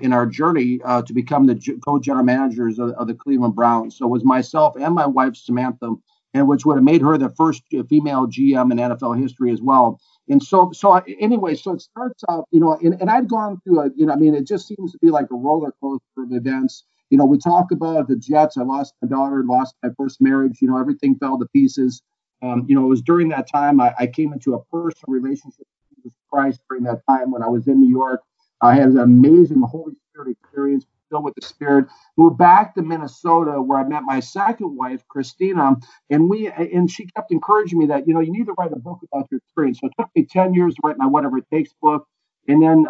in our journey to become the co-general managers of the Cleveland Browns. So it was myself and my wife Samantha, and which would have made her the first female GM in NFL history as well. And so it starts out, and I'd gone through it just seems to be like a roller coaster of events. We talk about the Jets. I lost my daughter, lost my first marriage. Everything fell to pieces. It was during that time I came into a personal relationship with Jesus Christ during that time when I was in New York. I had an amazing Holy Spirit experience filled with the Spirit. We were back to Minnesota where I met my second wife, Christina, and she kept encouraging me that, you know, you need to write a book about your experience. So it took me 10 years to write my Whatever It Takes book. And then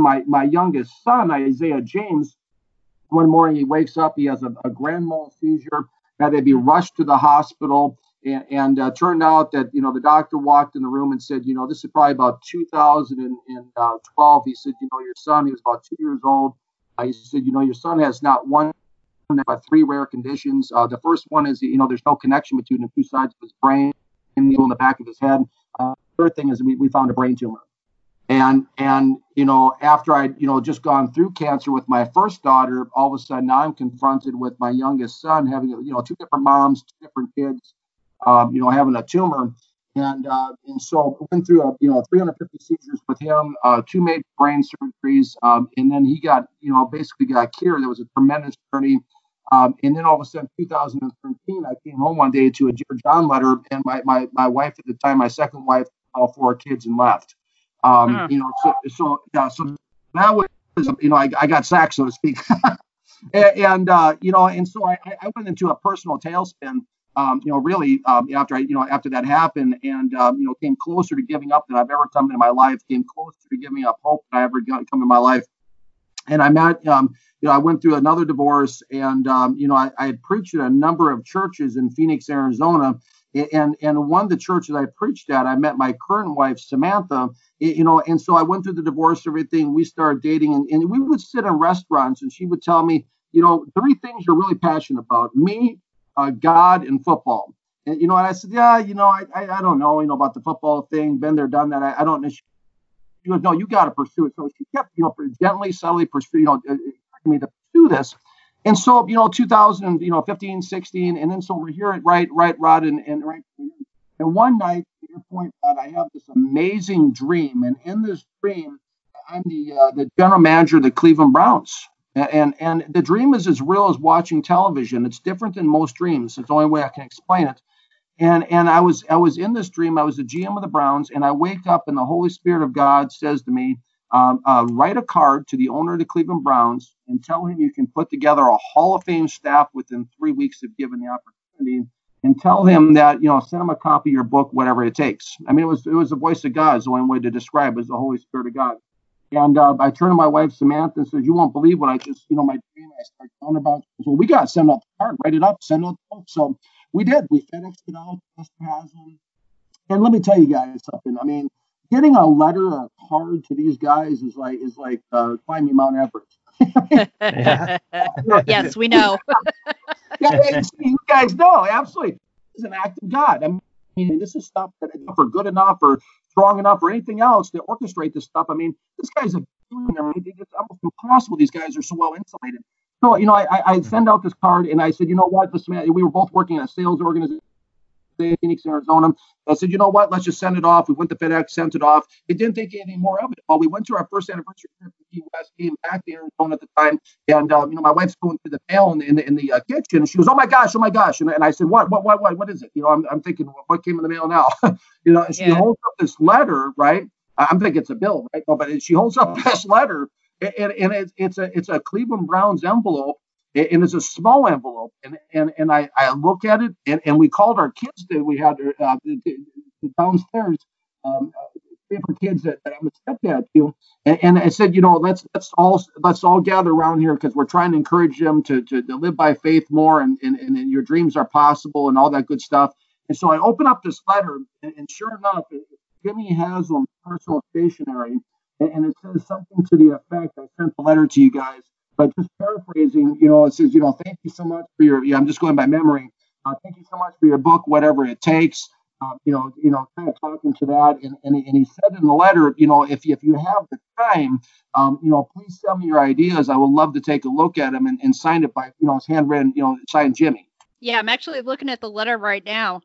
my youngest son, Isaiah James, one morning he wakes up, he has a grand mal seizure, had to be rushed to the hospital. And turned out that, you know, the doctor walked in the room and said, you know, this is probably about 2012. He said, you know, your son, he was about 2 years old. He said, you know, your son has not one, but three rare conditions. The first one is, you know, there's no connection between the two sides of his brain, in the back of his head. Third thing is we found a brain tumor. And, you know, after I'd, you know, just gone through cancer with my first daughter, all of a sudden now I'm confronted with my youngest son having, you know, two different moms, two different kids, you know, having a tumor. And so I went through, 350 seizures with him, two major brain surgeries. And then he got, you know, basically got cured. There was a tremendous journey. And then all of a sudden, 2013, I came home one day to a Dear John letter. And my wife at the time, my second wife, all four kids and left. You know, so that was, you know, I got sacked, so to speak. and so I went into a personal tailspin. After that happened and, came closer to giving up than I've ever come in my life, came closer to giving up hope than I ever come in my life. And I met, I went through another divorce and, I had preached at a number of churches in Phoenix, Arizona. And one of the churches I preached at, I met my current wife, Samantha, you know, and so I went through the divorce, everything. We started dating and we would sit in restaurants and she would tell me, you know, three things you're really passionate about: me, God and football. And, you know, and I said, yeah, you know, I don't know, you know, about the football thing, been there, done that. I don't know. She goes, no, you got to pursue it. So she kept, you know, gently, subtly pursue, you know, me to pursue this. And so, you know, 2015, 16, and then so we're here at Rod, and right. And one night, to your point, Rod, I have this amazing dream. And in this dream, I'm the general manager of the Cleveland Browns. And the dream is as real as watching television. It's different than most dreams. It's the only way I can explain it. And I was in this dream. I was the GM of the Browns, and I wake up, and the Holy Spirit of God says to me, write a card to the owner of the Cleveland Browns and tell him you can put together a Hall of Fame staff within 3 weeks if given the opportunity, and tell him that, you know, send him a copy of your book, Whatever It Takes. I mean, it was the voice of God. It's the only way to describe it, is the Holy Spirit of God. And I turned to my wife, Samantha, and said, you won't believe what I just, you know, my dream, I started talking about. She said, well, we got to send out the card, write it up, send out the book. So we did. We FedExed it out. And let me tell you guys something. I mean, getting a letter or a card to these guys is like climbing Mount Everest. Yes, we know. Yeah, you guys know, absolutely. It's an act of God. I mean, this is stuff that for good enough or strong enough or anything else to orchestrate this stuff. I mean, this guy's a billionaire. It's almost impossible. These guys are so well insulated. So, you know, I send out this card and I said, you know what, we were both working in a sales organization in Phoenix, Arizona. I said, you know what, let's just send it off. We went to FedEx, sent it off. It didn't take anything more of it. Well, we went to our first anniversary trip to Key West, came back to Arizona at the time. And, my wife's going through the mail in the kitchen. And she goes, oh my gosh. And I said, what is it? You know, I'm thinking, what came in the mail now? You know, and she holds up this letter, right? I'm thinking it's a bill, right? No, but she holds up this letter. And it's a Cleveland Browns envelope, and it's a small envelope. And I look at it, and we called our kids that we had downstairs, different kids that I'm a stepdad to, and I said, you know, let's all gather around here because we're trying to encourage them to live by faith more, and your dreams are possible, and all that good stuff. And so I open up this letter, and sure enough, Jimmy Haslam personal stationery. And it says something to the effect, I sent the letter to you guys, but just paraphrasing, you know, it says, you know, thank you so much for I'm just going by memory. Thank you so much for your book, Whatever It Takes. Kind of talking to that. And he said in the letter, you know, if you have the time, please send me your ideas. I would love to take a look at them and sign it by, you know, it's handwritten, you know, signed Jimmy. Yeah, I'm actually looking at the letter right now.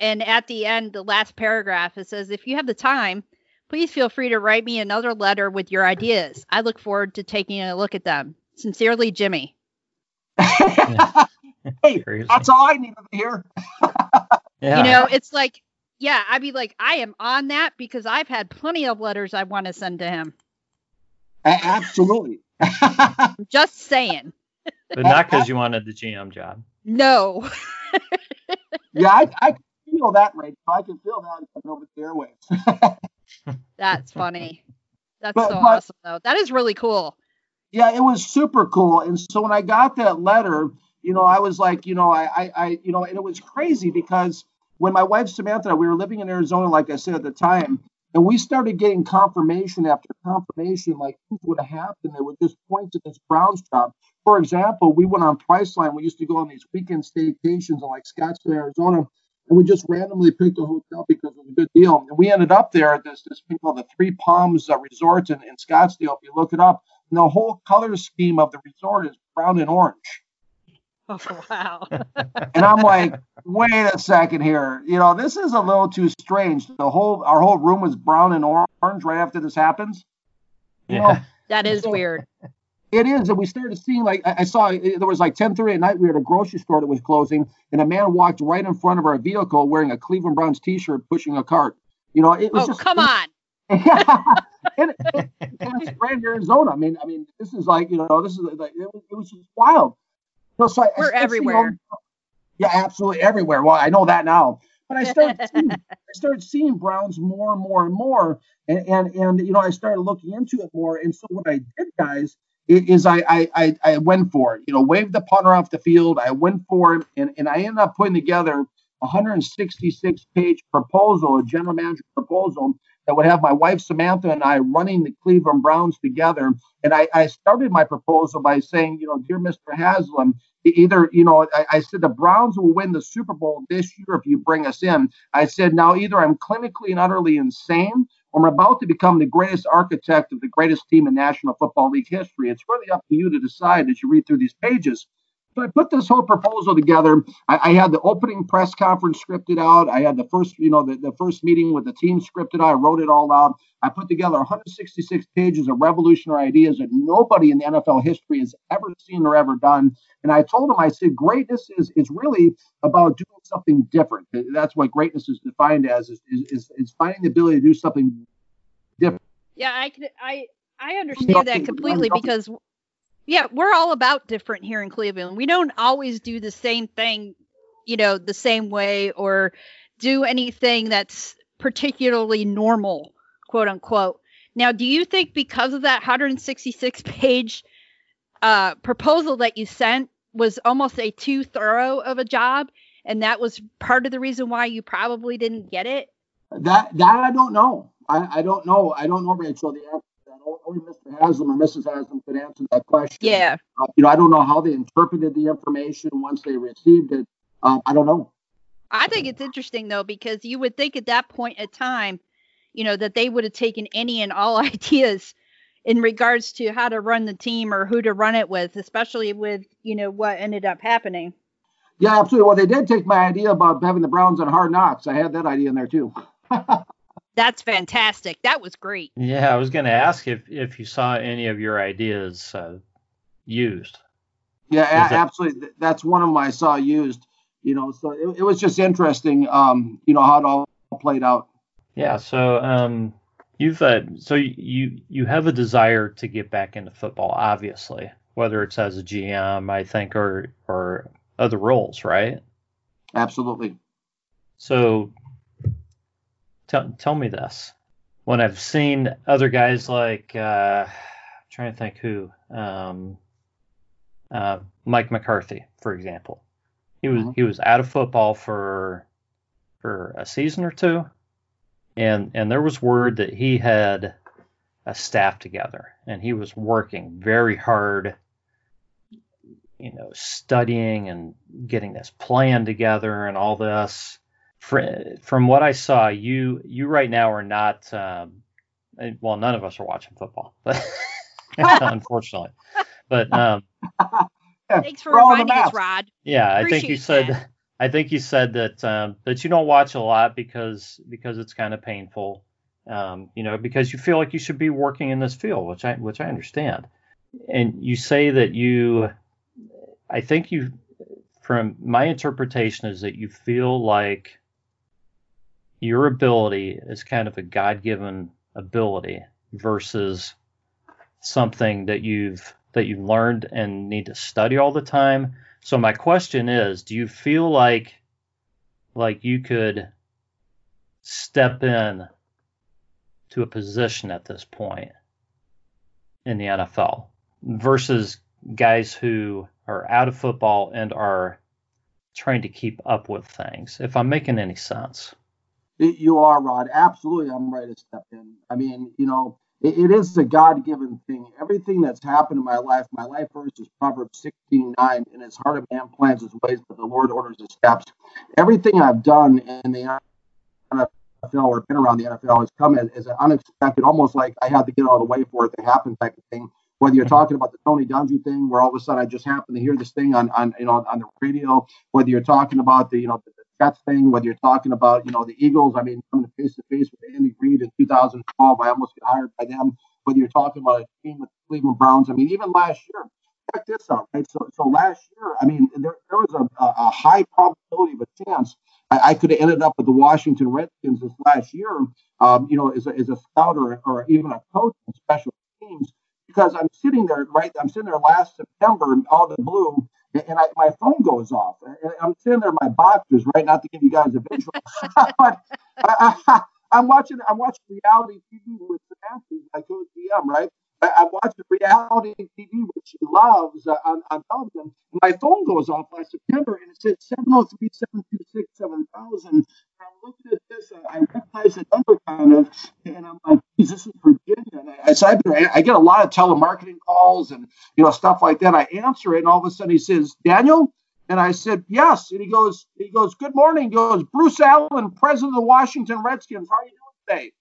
And at the end, the last paragraph, it says, if you have the time, please feel free to write me another letter with your ideas. I look forward to taking a look at them. Sincerely, Jimmy. Hey, that's all I needed to hear. Yeah. You know, it's like, yeah, I'd be like, I am on that because I've had plenty of letters I want to send to him. Absolutely. Just saying. But not because you wanted the GM job. No. Yeah, I can feel that, Rachel. I can feel that over the airwaves. That's funny. That's awesome, though. That is really cool. Yeah, it was super cool. And so when I got that letter, you know, I was like, you know, I you know, and it was crazy because when my wife Samantha and I, we were living in Arizona, like I said at the time, and we started getting confirmation after confirmation, like things would have happened. They would just point to this Browns job. For example, we went on Priceline. We used to go on these weekend staycations in like Scottsdale, Arizona, and we just randomly picked a hotel because it was a good deal. And we ended up there at this thing called the Three Palms Resort in Scottsdale. If you look it up, and the whole color scheme of the resort is brown and orange. Oh, wow. And I'm like, wait a second here. You know, this is a little too strange. Our whole room was brown and orange right after this happens. Yeah. You know, that is weird. It is. And we started seeing, like, I saw there was like 10:30 at night. We were at a grocery store that was closing, and a man walked right in front of our vehicle wearing a Cleveland Browns t-shirt, pushing a cart. You know, it was come on. and it's Grand Arizona. I mean, this is like, you know, this is like, it was just wild. So we're everywhere. Yeah, absolutely everywhere. Well, I know that now. But I started seeing Browns more and more and more. And you know, I started looking into it more. And so what I did, guys, is I went for it. You know, waved the punter off the field. I went for it. And I ended up putting together a 166-page proposal, a general manager proposal, that would have my wife Samantha and I running the Cleveland Browns together. And I started my proposal by saying, you know, dear Mr. Haslam, either, you know, I said the Browns will win the Super Bowl this year if you bring us in. I said, now either I'm clinically and utterly insane, or I'm about to become the greatest architect of the greatest team in National Football League history. It's really up to you to decide as you read through these pages. So I put this whole proposal together. I had the opening press conference scripted out. I had the first, you know, the first meeting with the team scripted out. I wrote it all out. I put together 166 pages of revolutionary ideas that nobody in the NFL history has ever seen or ever done. And I told them, I said, greatness is really about doing something different. That's what greatness is defined as, is finding the ability to do something different. Yeah, I understand that completely because – yeah, we're all about different here in Cleveland. We don't always do the same thing, you know, the same way, or do anything that's particularly normal, quote unquote. Now, do you think because of that 166-page proposal that you sent was almost a too thorough of a job, and that was part of the reason why you probably didn't get it? That I don't know. I don't know. I don't know, Rachel. Only Mr. Haslam or Mrs. Haslam could answer that question. Yeah. You know, I don't know how they interpreted the information once they received it. I don't know. I think it's interesting, though, because you would think at that point in time, you know, that they would have taken any and all ideas in regards to how to run the team or who to run it with, especially with, you know, what ended up happening. Yeah, absolutely. Well, they did take my idea about having the Browns on Hard Knocks. I had that idea in there, too. That's fantastic. That was great. Yeah, I was going to ask if you saw any of your ideas used. Yeah, absolutely. That's one of them I saw used. You know, so it was just interesting, you know, how it all played out. Yeah, so you have a desire to get back into football, obviously, whether it's as a GM, I think, or other roles, right? Absolutely. So... Tell me this. When I've seen other guys like, I'm trying to think who, Mike McCarthy, for example, he was out of football for a season or two, and there was word that he had a staff together, and he was working very hard, you know, studying and getting this plan together and all this. From what I saw, you right now are not, well, none of us are watching football, but unfortunately. But thanks for reminding us, Rod. Yeah, appreciate that. I think you said that that you don't watch a lot because it's kind of painful, you know, because you feel like you should be working in this field, which I understand. And you say that from my interpretation is that you feel like your ability is kind of a God-given ability versus something that you've learned and need to study all the time. So my question is, do you feel like you could step in to a position at this point in the NFL versus guys who are out of football and are trying to keep up with things, if I'm making any sense? You are, Rod. Absolutely. I'm ready to step in. I mean, you know, it is a God-given thing. Everything that's happened in my life verse is Proverbs 16:9, and as hard a man plans his ways, but the Lord orders his steps. Everything I've done in the NFL or been around the NFL has come as an unexpected, almost like I had to get out of the way for it to happen type of thing. Whether you're talking about the Tony Dungy thing, where all of a sudden I just happened to hear this thing on the radio, whether you're talking about the Jets thing, whether you're talking about the Eagles, I mean, coming face to face with Andy Reid in 2012, I almost got hired by them. Whether you're talking about a team with the Cleveland Browns, I mean, even last year, check this out, right? So last year, I mean, there was a high probability of a chance I could have ended up with the Washington Redskins this last year, as a scout or even a coach in special teams. Because I'm sitting there, right? I'm sitting there last September out of the blue, and my phone goes off. And I'm sitting there in my boxers, right? Not to give you guys a visual, but I'm watching reality TV with Samantha, my co-DM, right? I'm watching reality TV, which she loves, on television. My phone goes off last September, and it said 703-726-7000. I'm looking at this, I recognize the number kind of, and I'm like, this is Virginia. And I get a lot of telemarketing calls and stuff like that. I answer it, and all of a sudden he says, Daniel? And I said, yes. And he goes, good morning. He goes, Bruce Allen, president of the Washington Redskins. How are you doing today?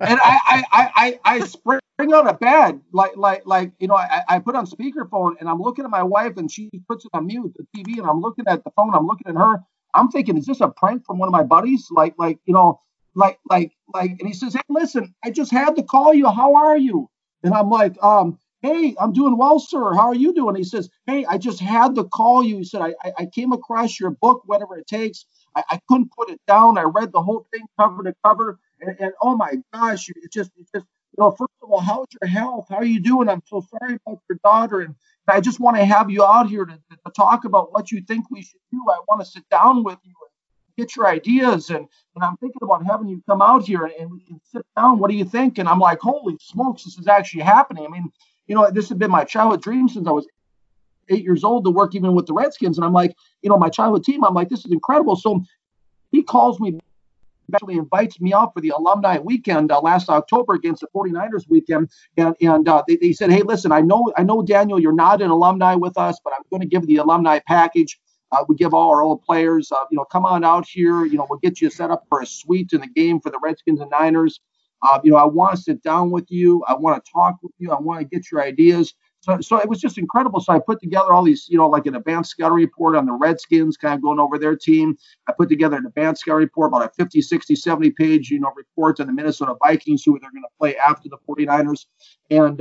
And I spring out of bed I put on speakerphone, and I'm looking at my wife, and she puts it on mute, the TV, and I'm looking at the phone, I'm looking at her, I'm thinking, is this a prank from one of my buddies? And he says, hey, listen, I just had to call you. How are you? And I'm like, hey, I'm doing well, sir. How are you doing? He says, hey, I just had to call you. He said, I came across your book, Whatever It Takes. I couldn't put it down. I read the whole thing cover to cover. And oh, my gosh, it's just, first of all, how's your health? How are you doing? I'm so sorry about your daughter. And I just want to have you out here to talk about what you think we should do. I want to sit down with you and get your ideas. And I'm thinking about having you come out here and we can sit down. What do you think? And I'm like, holy smokes, this is actually happening. I mean, this had been my childhood dream since I was 8 years old to work even with the Redskins. And I'm like, my childhood team, I'm like, this is incredible. So he calls me, actually invites me out for the alumni weekend last October against the 49ers weekend. And they said, hey, listen, I know, Daniel, you're not an alumni with us, but I'm going to give the alumni package. We give all our old players, come on out here. We'll get you set up for a suite in the game for the Redskins and Niners. I want to sit down with you. I want to talk with you. I want to get your ideas. So it was just incredible. So I put together all these, like an advanced scouting report on the Redskins, kind of going over their team. I put together an advanced scouting report, about a 50, 60, 70 page, report on the Minnesota Vikings, who they're going to play after the 49ers. And,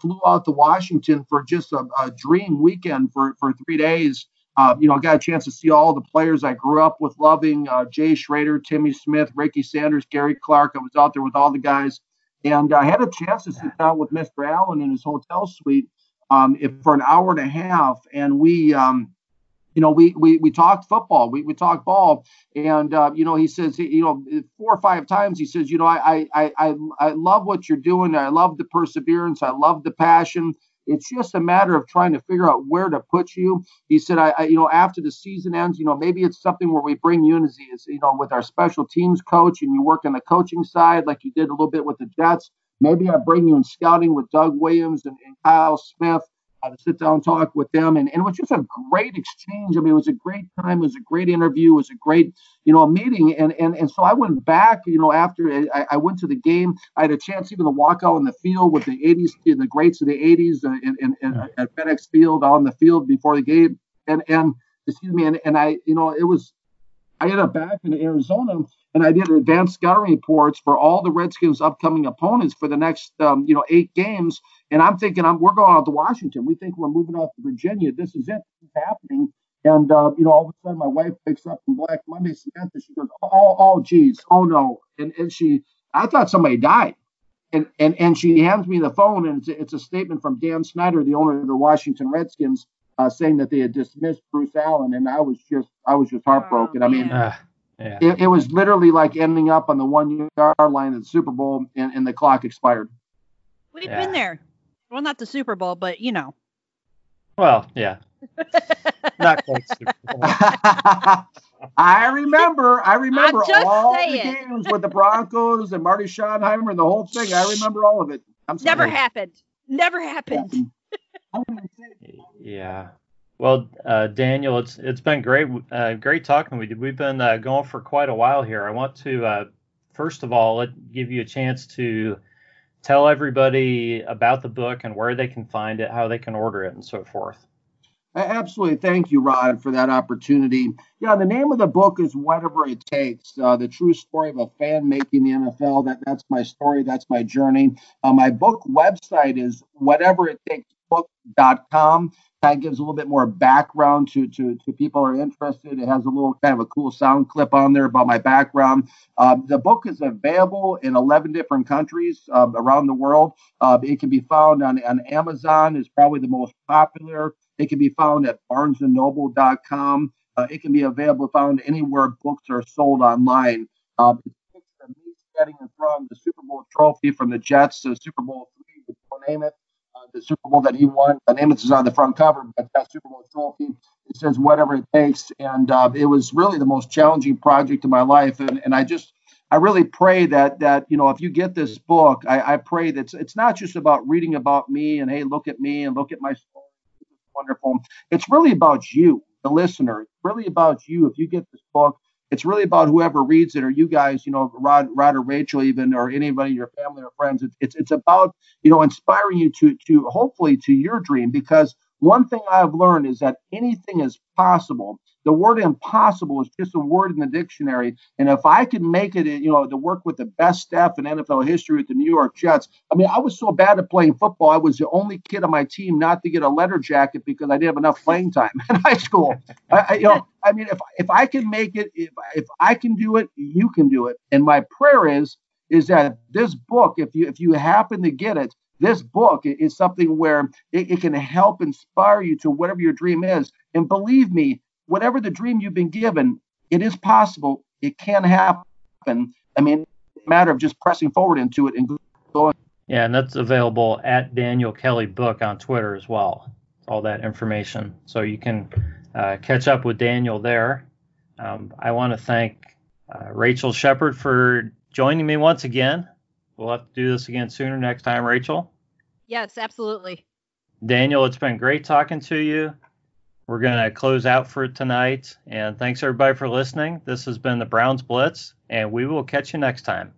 flew out to Washington for just a dream weekend for 3 days. Got a chance to see all the players I grew up with loving, Jay Schrader, Timmy Smith, Ricky Sanders, Gary Clark. I was out there with all the guys, and I had a chance to sit down with Mr. Allen in his hotel suite for an hour and a half. And we talked football, we talked ball. And, he says, 4 or 5 times, he says, I love what you're doing. I love the perseverance. I love the passion. It's just a matter of trying to figure out where to put you. He said, I after the season ends, maybe it's something where we bring you in as with our special teams coach, and you work on the coaching side like you did a little bit with the Jets. Maybe I bring you in scouting with Doug Williams and Kyle Smith to sit down and talk with them. And it was just a great exchange. I mean, it was a great time. It was a great interview. It was a great, meeting. And so I went back, after I went to the game, I had a chance even to walk out on the field with the 80s, the greats of the 80s and at FedEx Field, on the field before the game. I ended up back in Arizona, and I did advanced scouting reports for all the Redskins' upcoming opponents for the next, 8 games. And I'm thinking, we're going out to Washington. We think we're moving out to Virginia. This is it. This is happening. And, all of a sudden, my wife wakes up from Black Monday, Samantha. She goes, oh, geez. Oh, no. And I thought somebody died. And she hands me the phone, and it's a statement from Dan Snyder, the owner of the Washington Redskins, saying that they had dismissed Bruce Allen, and I was just heartbroken. I mean, yeah. It was literally like ending up on the 1-yard line of the Super Bowl, and the clock expired. We've been there. Well, not the Super Bowl, but you know. Well, yeah. Not quite Super Bowl. I remember all the games with the Broncos and Marty Schottenheimer and the whole thing. I remember all of it. Never happened. Yeah. Well, Daniel, it's been great talking with you. We've been going for quite a while here. I want to, first of all, give you a chance to tell everybody about the book and where they can find it, how they can order it, and so forth. Absolutely. Thank you, Rod, for that opportunity. Yeah, the name of the book is Whatever It Takes, The True Story of a Fan Making the NFL. That's my story. That's my journey. My book website is whateverittakesbook.com. That gives a little bit more background to people who are interested. It has a little kind of a cool sound clip on there about my background. The book is available in 11 different countries around the world. It can be found on Amazon. It's probably the most popular. It can be found at barnesandnoble.com. It can be found anywhere books are sold online. It's from me standing in front of the Super Bowl trophy from the Jets to Super Bowl III with Bill Namath. The Super Bowl that he won. Namath is on the front cover, but that Super Bowl trophy, it says whatever it takes. And it was really the most challenging project in my life. And I really pray that you know, if you get this book, I pray that it's not just about reading about me and, hey, look at me and look at my story. Wonderful. It's really about you, the listener. It's really about you. If you get this book, it's really about whoever reads it, or you guys, you know, Rod or Rachel, even, or anybody, your family or friends. It's about, you know, inspiring you to hopefully to your dream. Because one thing I've learned is that anything is possible. The word impossible is just a word in the dictionary. And if I could make it, you know, to work with the best staff in NFL history with the New York Jets. I mean, I was so bad at playing football. I was the only kid on my team not to get a letter jacket because I didn't have enough playing time in high school. If I can make it, if I can do it, you can do it. And my prayer is that this book, if you happen to get it, this book is something where it can help inspire you to whatever your dream is. And believe me, whatever the dream you've been given, it is possible. It can happen. I mean, it's a matter of just pressing forward into it and going. Yeah, and that's available at Daniel Kelly Book on Twitter as well. All that information. So you can catch up with Daniel there. I want to thank Rachel Sheppard for joining me once again. We'll have to do this again sooner next time, Rachel. Yes, absolutely. Daniel, it's been great talking to you. We're going to close out for tonight, and thanks everybody for listening. This has been the Browns Blitz, and we will catch you next time.